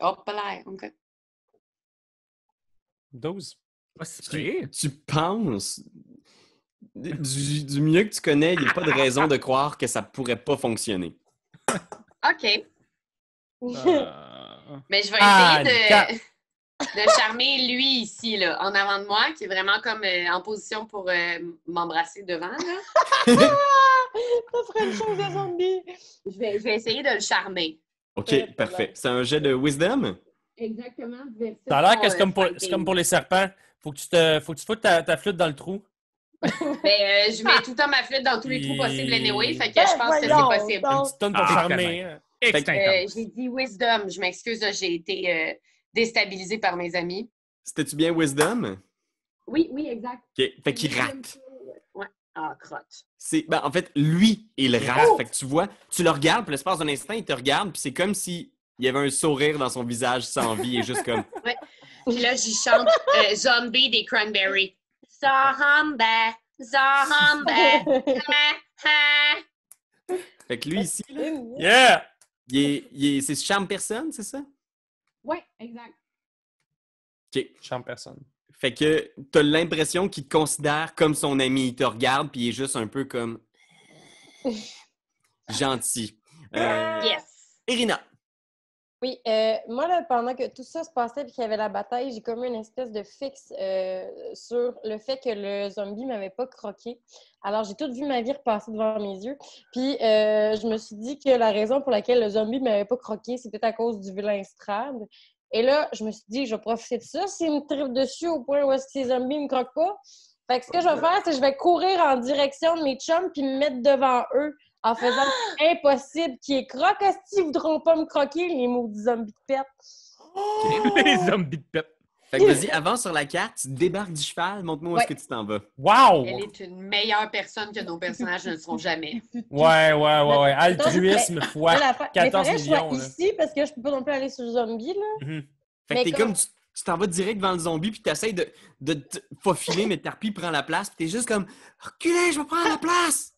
Hop là, OK. 12. Tu penses du mieux que tu connais, il n'y a pas de raison de croire que ça ne pourrait pas fonctionner. OK. Mais je vais essayer de... de charmer lui ici, là, en avant de moi, qui est vraiment comme en position pour m'embrasser devant. Là. Ça serait une chose de zombie. Je vais essayer de le charmer. OK, parfait. C'est un jet de wisdom? Exactement. Ça a l'air que c'est comme pour les serpents. Faut que tu foutes ta flûte dans le trou. Mais je mets tout le temps ma flûte dans tous les trous possibles anyway, fait que je pense que c'est possible. Une petite tonne pour charmer. J'ai dit wisdom. Je m'excuse, j'ai été... déstabilisé par mes amis. C'était-tu bien wisdom? Oui, exact. Okay. Fait qu'il rate. Ouais. Ah, crotte. En fait, lui, il rate. Fait que tu vois, tu le regardes, puis l'espace d'un instant, il te regarde, puis c'est comme s'il y avait un sourire dans son visage sans vie, et juste comme... Ouais. Puis là, j'y chante Zombie des Cranberries. Zombie, Fait que lui, ici, là, yeah! C'est charme personne, c'est ça? Oui, exact. OK. Charme personne. Fait que t'as l'impression qu'il te considère comme son ami. Il te regarde, puis il est juste un peu comme... gentil. Yes! Irina! Oui, moi, là, pendant que tout ça se passait puis qu'il y avait la bataille, j'ai comme eu une espèce de fixe sur le fait que le zombie m'avait pas croqué. Alors, j'ai toute vu ma vie repasser devant mes yeux. Puis, je me suis dit que la raison pour laquelle le zombie m'avait pas croqué, c'était à cause du vilain Strahd. Et là, je me suis dit, je vais profiter de ça s'il me tripe dessus au point où est-ce que ces zombies me croquent pas. Fait que ce que je vais faire, c'est que je vais courir en direction de mes chums puis me mettre devant eux. En faisant impossible qu'ils croquent, s'ils ne voudront pas me croquer, les maudits zombies de pète. Les zombies de pète. Fait que vas-y, avance sur la carte, tu débarques du cheval, montre-moi où est-ce que tu t'en vas. Wow! Elle est une meilleure personne que nos personnages ne le seront jamais. Ouais. Altruisme fois 14 millions. Je suis ici parce que je peux pas non plus aller sur le zombie, là. Mm-hmm. Fait que t'es comme... Tu t'en vas direct devant le zombie, puis tu essaies de te faufiler, mais Tarpy prend la place, puis t'es juste comme « Reculez, je vais prendre la place! »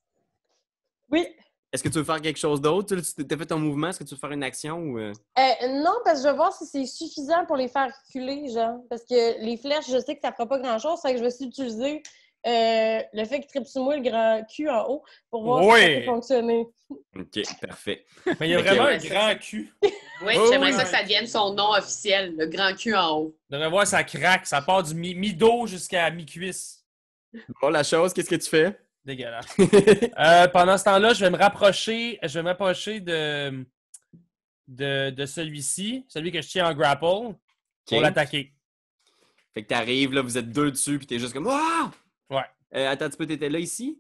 Oui. Est-ce que tu veux faire quelque chose d'autre? Tu as fait ton mouvement, est-ce que tu veux faire une action? Ou... non, parce que je vais voir si c'est suffisant pour les faire reculer, genre. Parce que les flèches, je sais que ça ne fera pas grand-chose, c'est que je vais aussi utiliser le fait qu'ils trippent sur moi le grand cul en haut pour voir si ça peut fonctionner. OK, parfait. Mais il y a vraiment un grand cul. Oui, j'aimerais ça que ça devienne son nom officiel, le grand cul en haut. J'aimerais voir ça craque, ça part du mi-dos jusqu'à mi-cuisse. Bon, la chose, qu'est-ce que tu fais? Dégueulasse. Pendant ce temps-là, je vais me rapprocher. Je vais m'approcher de celui-ci, celui que je tiens en grapple, pour l'attaquer. Fait que t'arrives, là, vous êtes deux dessus, puis t'es juste comme « Ah! » Ouais. Attends, tu étais là, ici?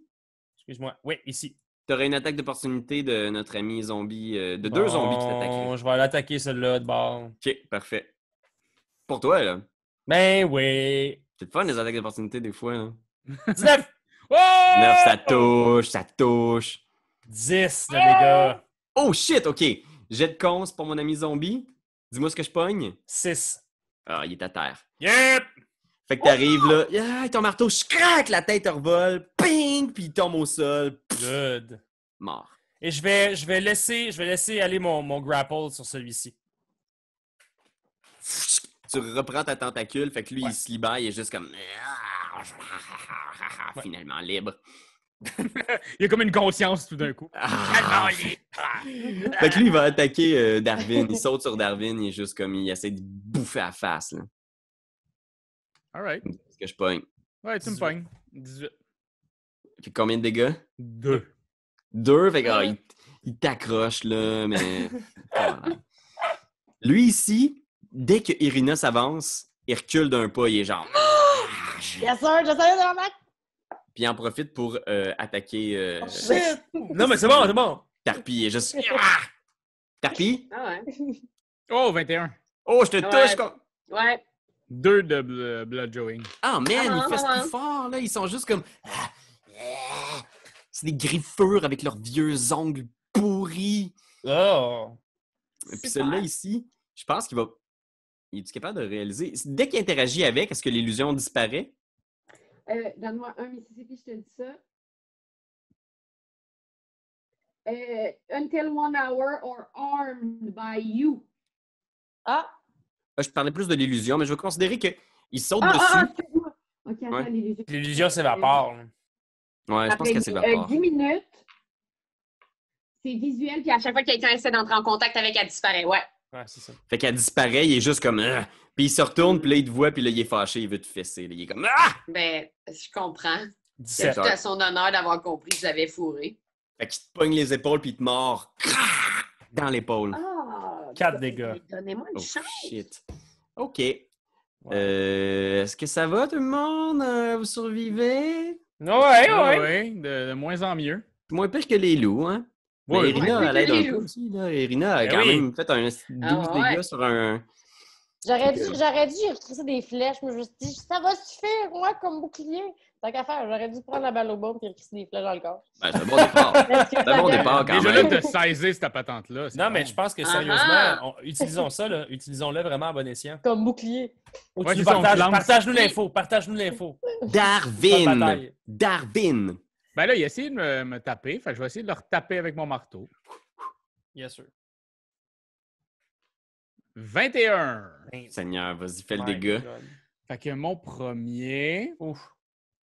Excuse-moi. Oui, ici. Tu aurais une attaque d'opportunité de notre ami zombie, de deux zombies qui t'attaquent. Je vais l'attaquer celle-là de bord. Ok, parfait. Pour toi, là. Ben oui. C'est le fun, les attaques d'opportunité, des fois, là. 19! Oh! 9, ça touche. 10, les gars. Oh shit, ok. Jet de cons pour mon ami zombie. Dis-moi ce que je pogne. 6. Ah, il est à terre. Yep! Fait que t'arrives là, ton marteau, je craque, la tête revole, ping, puis il tombe au sol. Good. Mort. Et je vais laisser aller mon grapple sur celui-ci. Tu reprends ta tentacule, fait que lui, il se libère, il est juste comme... Finalement libre. Il a comme une conscience tout d'un coup. Fait que lui, il va attaquer Darwin. Il saute sur Darwin, il est juste comme... Il essaie de bouffer à la face, là. All right. Est-ce que je pogne? Ouais, tu me pognes. 18. Fait combien de dégâts? 2. 2? Fait que il t'accroche, là, mais... Lui, ici, dès que Irina s'avance, il recule d'un pas, il est genre... Yes, sir! J'essaie de remettre! Puis il en profite pour attaquer... Oh, shit! Non, mais c'est bon! Tarpi, il est juste... Tarpi? Ah ouais. Oh, 21. Oh, je te touche! Quoi. Ouais. 2 de bloodjowing. Ah, man, ils font fort, là. Ils sont juste comme... C'est des griffures avec leurs vieux ongles pourris. Oh! Puis celui-là, ici, je pense qu'il va... Il est capable de réaliser... Dès qu'il interagit avec, est-ce que l'illusion disparaît? Donne-moi un Mississippi, je te dis ça. Until 1 hour or armed by you. Ah! Je parlais plus de l'illusion, mais je vais considérer qu'il saute dessus. Ah, okay, attends, l'illusion. L'illusion s'évapore. Ouais, je pense qu'elle s'évapore. 10 minutes. C'est visuel, puis à chaque fois que quelqu'un essaie d'entrer en contact avec, elle disparaît. Ouais. Ouais, c'est ça. Fait qu'elle disparaît, il est juste comme... Puis il se retourne, puis là, il te voit, puis là, il est fâché, il veut te fesser. Là, il est comme... Ben, je comprends. C'est tout à son honneur d'avoir compris que j'avais fourré. Fait qu'il te pogne les épaules, puis il te mord. Dans l'épaule. 4 dégâts. Donnez-moi une chance. Shit. OK. Ouais. Est-ce que ça va, tout le monde? Vous survivez? Ouais. De moins en mieux. Moins pire que les loups, hein? Ouais, Irina, elle aide un peu aussi, là. Irina a quand même fait un 12 dégâts sur un... J'aurais dû recrisser des flèches. Mais je me suis dit, ça va suffire, moi, comme bouclier. Tant qu'à faire, j'aurais dû prendre la balle au bon et recrisser des flèches dans le corps. Ben, c'est un bon départ. C'est un bon départ, quand même. Déjà, là, de saisir cette patente-là. Non, mais je pense que, sérieusement, utilisons ça, là. Utilisons-le vraiment à bon escient. Comme bouclier. Partage-nous l'info. Darwin! Ben là, il a essayé de me taper. Fait que je vais essayer de le retaper avec mon marteau. Bien sûr. 21! Seigneur, vas-y, fais le dégât. Fait que mon premier...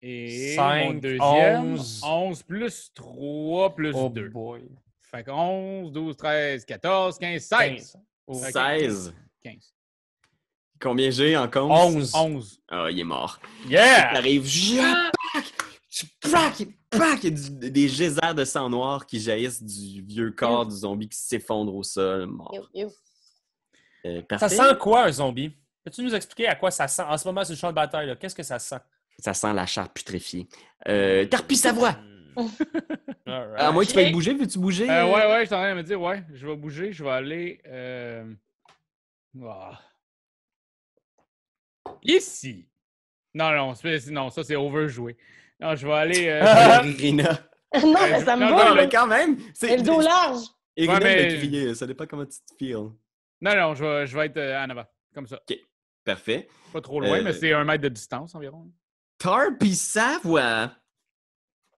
Et 5, mon deuxième, 11 plus 3 plus 2. Boy. Fait que 11, 12, 13, 14, 15, 16. 16? 15. Combien j'ai en compte? 11. Ah, il est mort. Yeah! T'arrives, il y a des geysers de sang noir qui jaillissent du vieux corps du zombie qui s'effondre au sol, mort. Ça sent quoi, un zombie? Peux-tu nous expliquer à quoi ça sent? En ce moment, c'est le champ de bataille, là. Qu'est-ce que ça sent? Ça sent la chair putréfiée. Tarpissavoie! À moins que tu veuilles bouger, veux-tu bouger? Ouais, je suis en train de me dire, je vais bouger, je vais aller... Ici! Non, ça c'est overjoué. Non, je vais aller... Irina! Non, mais ça me va! Quand même! C'est le dos large! Irina, elle a crié, ça dépend comment tu te feels. Non, je vais être en avant, comme ça. OK, parfait. Pas trop loin, mais c'est 1 mètre de distance environ. Tarpissavoie!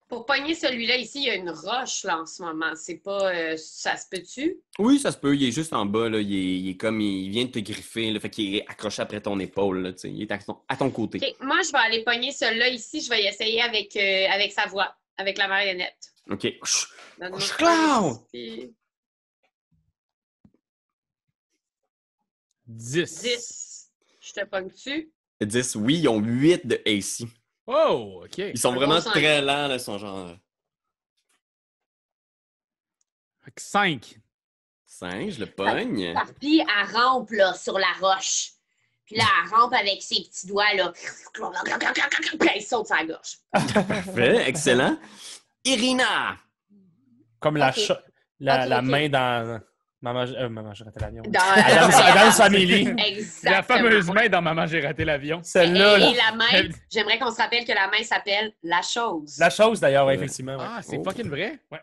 Pour pogner celui-là ici, il y a une roche là en ce moment. C'est pas... ça se peut-tu? Oui, ça se peut. Il est juste en bas, là. Il est comme... Il vient de te griffer, là. Fait qu'il est accroché après ton épaule, là. T'sais. Il est à ton côté. Okay. Moi, je vais aller pogner celui-là ici. Je vais essayer avec sa voix, avec la marionnette. OK. Clown! 10. Je te pogne-tu? 10, oui, ils ont 8 de AC. Oh, OK. Ils sont vraiment très lents, là, son genre. 5, je le pogne. Puis elle rampe, là, sur la roche. Puis là, elle rampe avec ses petits doigts, là. Puis elle saute sur la gorge. Parfait, excellent. Irina! Comme la main dans... Maman, j'ai raté l'avion. Adam's Family. Exactement. La fameuse main dans Maman, j'ai raté l'avion. Celle-là. Et la main, j'aimerais qu'on se rappelle que la main s'appelle La Chose. La Chose, d'ailleurs, ouais, effectivement. Ouais. Ah, c'est fucking vrai? Ouais.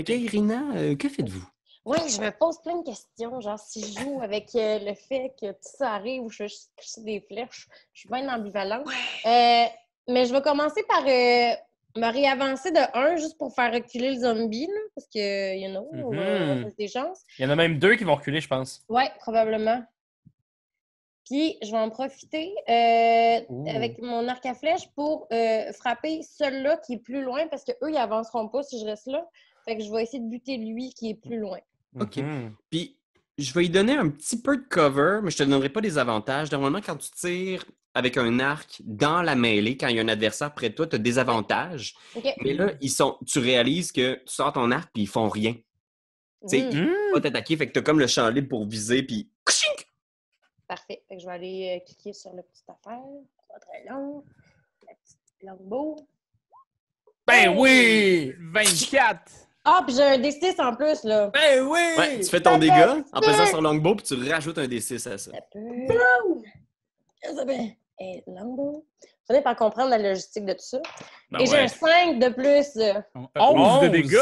OK, Irina, que faites-vous? Oui, je me pose plein de questions. Genre, si je joue avec le fait que tout ça arrive ou je suis des flèches, je suis bien ambivalente. Ouais. Mais je vais commencer par me réavancer de un juste pour faire reculer le zombie, là, parce que, you know, c'est des chances. Il y en a même deux qui vont reculer, je pense. Oui, probablement. Puis, je vais en profiter avec mon arc à flèche pour frapper celui-là qui est plus loin, parce qu'eux, ils avanceront pas si je reste là. Fait que je vais essayer de buter lui qui est plus loin. OK. Puis, je vais lui donner un petit peu de cover, mais je te donnerai pas des avantages. Normalement, quand tu tires avec un arc dans la mêlée, quand il y a un adversaire près de toi, tu as des avantages. Okay. Mais là, tu réalises que tu sors ton arc et ils font rien. Tu sais, ils vont pas t'attaquer. Fait que tu as comme le champ libre pour viser. Puis... Parfait. Fait que je vais aller cliquer sur le petit affaire. Pas très long. La petite longbow. Ben oui! 24! Ah, puis j'ai un D6 en plus, là. Ben oui! Ouais, tu fais ton dégât en pesant sur Longbow, puis tu rajoutes un D6 à ça. Boum! Et Longbow. Vous allez pas comprendre la logistique de tout ça. Ben et j'ai un 5 de plus. 11 de dégâts!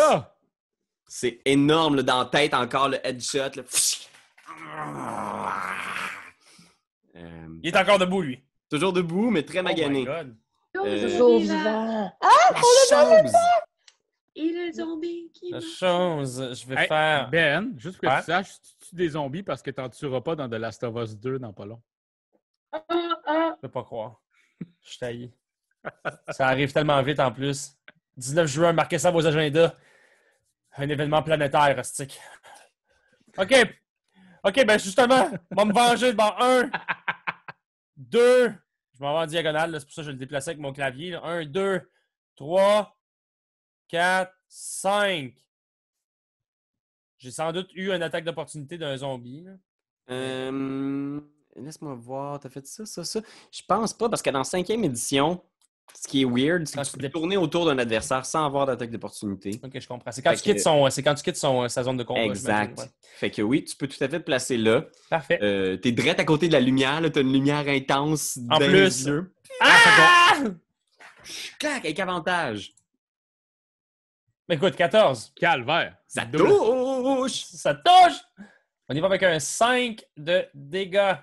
C'est énorme, là, dans la tête, encore le headshot. Là. Il est encore debout, lui. Toujours debout, mais très magané. Toujours vivant. Ah! On le voit. Et le zombie qui... La chose, je vais faire... Ben, juste pour que tu saches, tu tues des zombies parce que t'en tueras pas dans The Last of Us 2 dans pas long. Je peux pas croire. Je suis taillé. Ça arrive tellement vite en plus. 19 juin, marquez ça à vos agendas. Un événement planétaire, rustique. OK, ben justement, je vais me venger devant 1, 2... Je m'en vais en diagonale, là, c'est pour ça que je le déplaçais avec mon clavier. Là. 1, 2, 3... 4, 5. J'ai sans doute eu une attaque d'opportunité d'un zombie. Laisse-moi voir. T'as fait ça. Je pense pas, parce que dans 5e édition, ce qui est weird, c'est que tu peux tourner autour d'un adversaire sans avoir d'attaque d'opportunité. OK, je comprends. C'est quand tu quittes sa zone de combat. Exact. Fait que oui, tu peux tout à fait te placer là. Parfait. T'es direct à côté de la lumière. Là, t'as une lumière intense en dans plus. Les yeux. Ah! Clac, avec avantage. Mais écoute, 14. Calvaire. Ça touche! Ça touche! On y va avec un 5 de dégâts.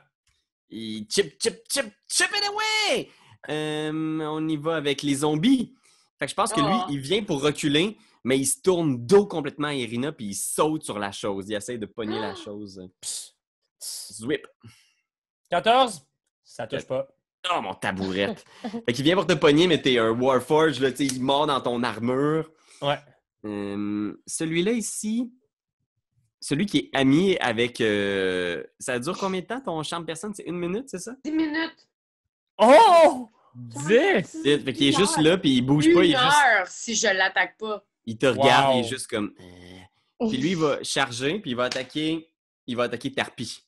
Et chip it away! On y va avec les zombies. Fait que je pense que lui, il vient pour reculer, mais il se tourne dos complètement à Irina puis il saute sur la chose. Il essaie de pogner la chose. Zwip. 14? Ça touche pas. Oh, mon tabourette! Fait qu'il vient pour te pogner, mais t'es un Warforged, là, tu sais, il mord dans ton armure. Ouais. Celui-là ici, celui qui est ami avec... ça dure combien de temps ton charme personne? C'est 1 minute, c'est ça? 10 minutes. Oh! 10! Fait qu'il est juste là, puis il bouge pas. Une heure si je l'attaque pas. Il te regarde, il est juste comme... Puis lui, il va charger, puis il va attaquer Tarpi.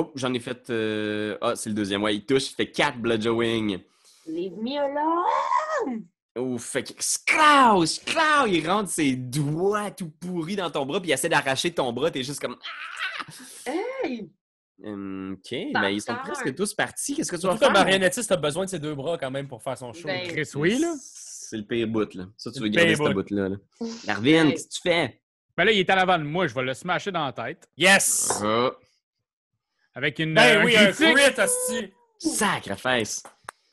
Oh, j'en ai fait... c'est le deuxième. Ouais, il touche. Il fait 4 bludgeoning. Leave me alone! Oh, fait que... Scraw! Il rentre ses doigts tout pourris dans ton bras puis il essaie d'arracher ton bras. T'es juste comme... Hey! OK, mais ils sont presque tous partis. Qu'est-ce que tu vas faire? Comme marionnettiste, t'as besoin de ses deux bras quand même pour faire son show. Ben, Chris, oui, là? C'est le pire bout, là. Ça, tu veux garder ce bout-là. Là. Darwin, qu'est-ce que tu fais? Ben là, il est à l'avant de moi. Je vais le smasher dans la tête. Yes! Oh. Avec une. Ben oui, un crit, asti! Sacre-fesse!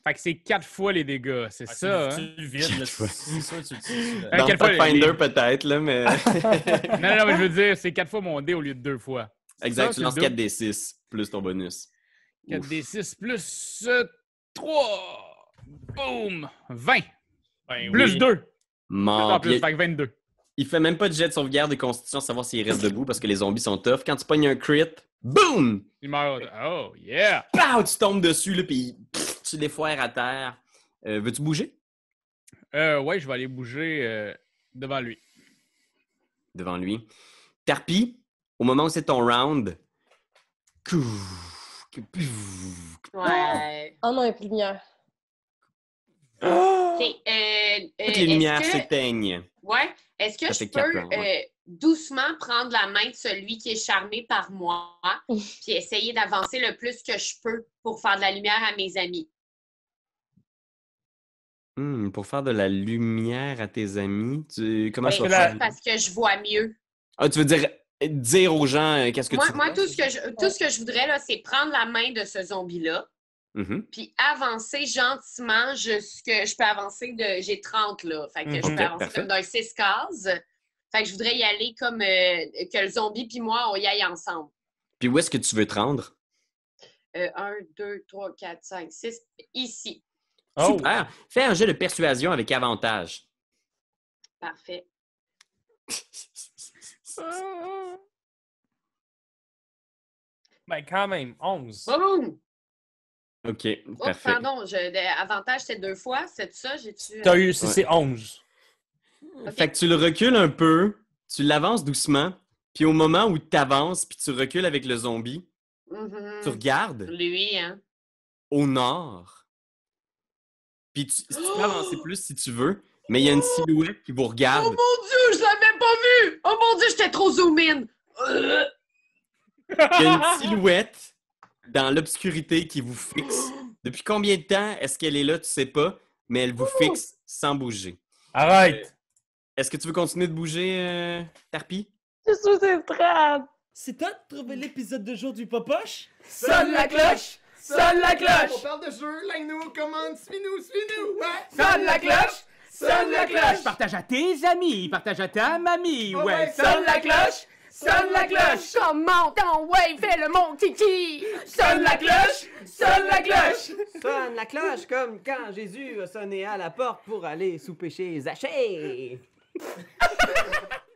Fait que c'est 4 fois les dégâts, c'est ça, hein? Tu le vides, là. C'est ça, tu le dis. Dans le Pathfinder, peut-être, là, mais. non, mais je veux dire, c'est 4 fois mon dé au lieu de 2 fois. Exact, ça, tu lances 4d6 plus ton bonus. 4d6 plus 3! Boum! 20! Ben, plus 2! Mort! Plus, fait que 22. Il fait même pas de jet de sauvegarde de constitution savoir s'il reste debout parce que les zombies sont tough. Quand tu pognes un crit, boum! Il meurt. Oh, yeah! Pow! Tu tombes dessus, là, puis tu défoires à terre. Veux-tu bouger? Ouais, je vais aller bouger devant lui. Devant lui. Tarpi, au moment où c'est ton round... Ouais. Oh non, il n'y a plus de lumière. Okay. Toutes les lumières s'éteignent. Ouais. Est-ce que je peux doucement prendre la main de celui qui est charmé par moi puis essayer d'avancer le plus que je peux pour faire de la lumière à mes amis? Pour faire de la lumière à tes amis? Comment ça va? Parce que je vois mieux. Ah, tu veux dire aux gens qu'est-ce que tu veux? Moi, tout ce que je voudrais, là, c'est prendre la main de ce zombie-là. Mm-hmm. Puis avancer gentiment jusqu'à... Je peux avancer de... J'ai 30, là. Fait que je peux avancer comme d'un 6 cases. Fait que je voudrais y aller comme... que le zombie puis moi, on y aille ensemble. Puis où est-ce que tu veux te rendre? 1, 2, 3, 4, 5, 6. Ici. Oh. Super! Fais un jeu de persuasion avec avantage. Parfait. Ben quand même, 11. Boum! OK, parfait. Pardon, avantage, c'était 2 fois. C'est ça, j'ai-tu... T'as eu, c'est 11. Okay. Fait que tu le recules un peu, tu l'avances doucement, puis au moment où t'avances, puis tu recules avec le zombie, tu regardes... Lui, hein? Au nord. Puis tu peux avancer plus si tu veux, mais il y a une silhouette qui vous regarde. Oh mon Dieu, je l'avais pas vue! Oh mon Dieu, j'étais trop zoomine! Il y a une silhouette... dans l'obscurité qui vous fixe. Depuis combien de temps est-ce qu'elle est là, tu sais pas, mais elle vous fixe sans bouger. Arrête! Est-ce que tu veux continuer de bouger, Tarpy? Je suis Strahd! C'est toi de trouver l'épisode de jour du Popoche? Sonne la cloche! Sonne la cloche! On parle de jeu, like-nous, commande, suis-nous! Ouais. Sonne la cloche! Sonne la cloche! Partage à tes amis, partage à ta mamie, ouais! Sonne la cloche! Sonne la cloche! Chante en wave, fais le mon kiki! Sonne la cloche! Sonne la cloche! Sonne la cloche comme quand Jésus a sonné à la porte pour aller souper chez Zachée!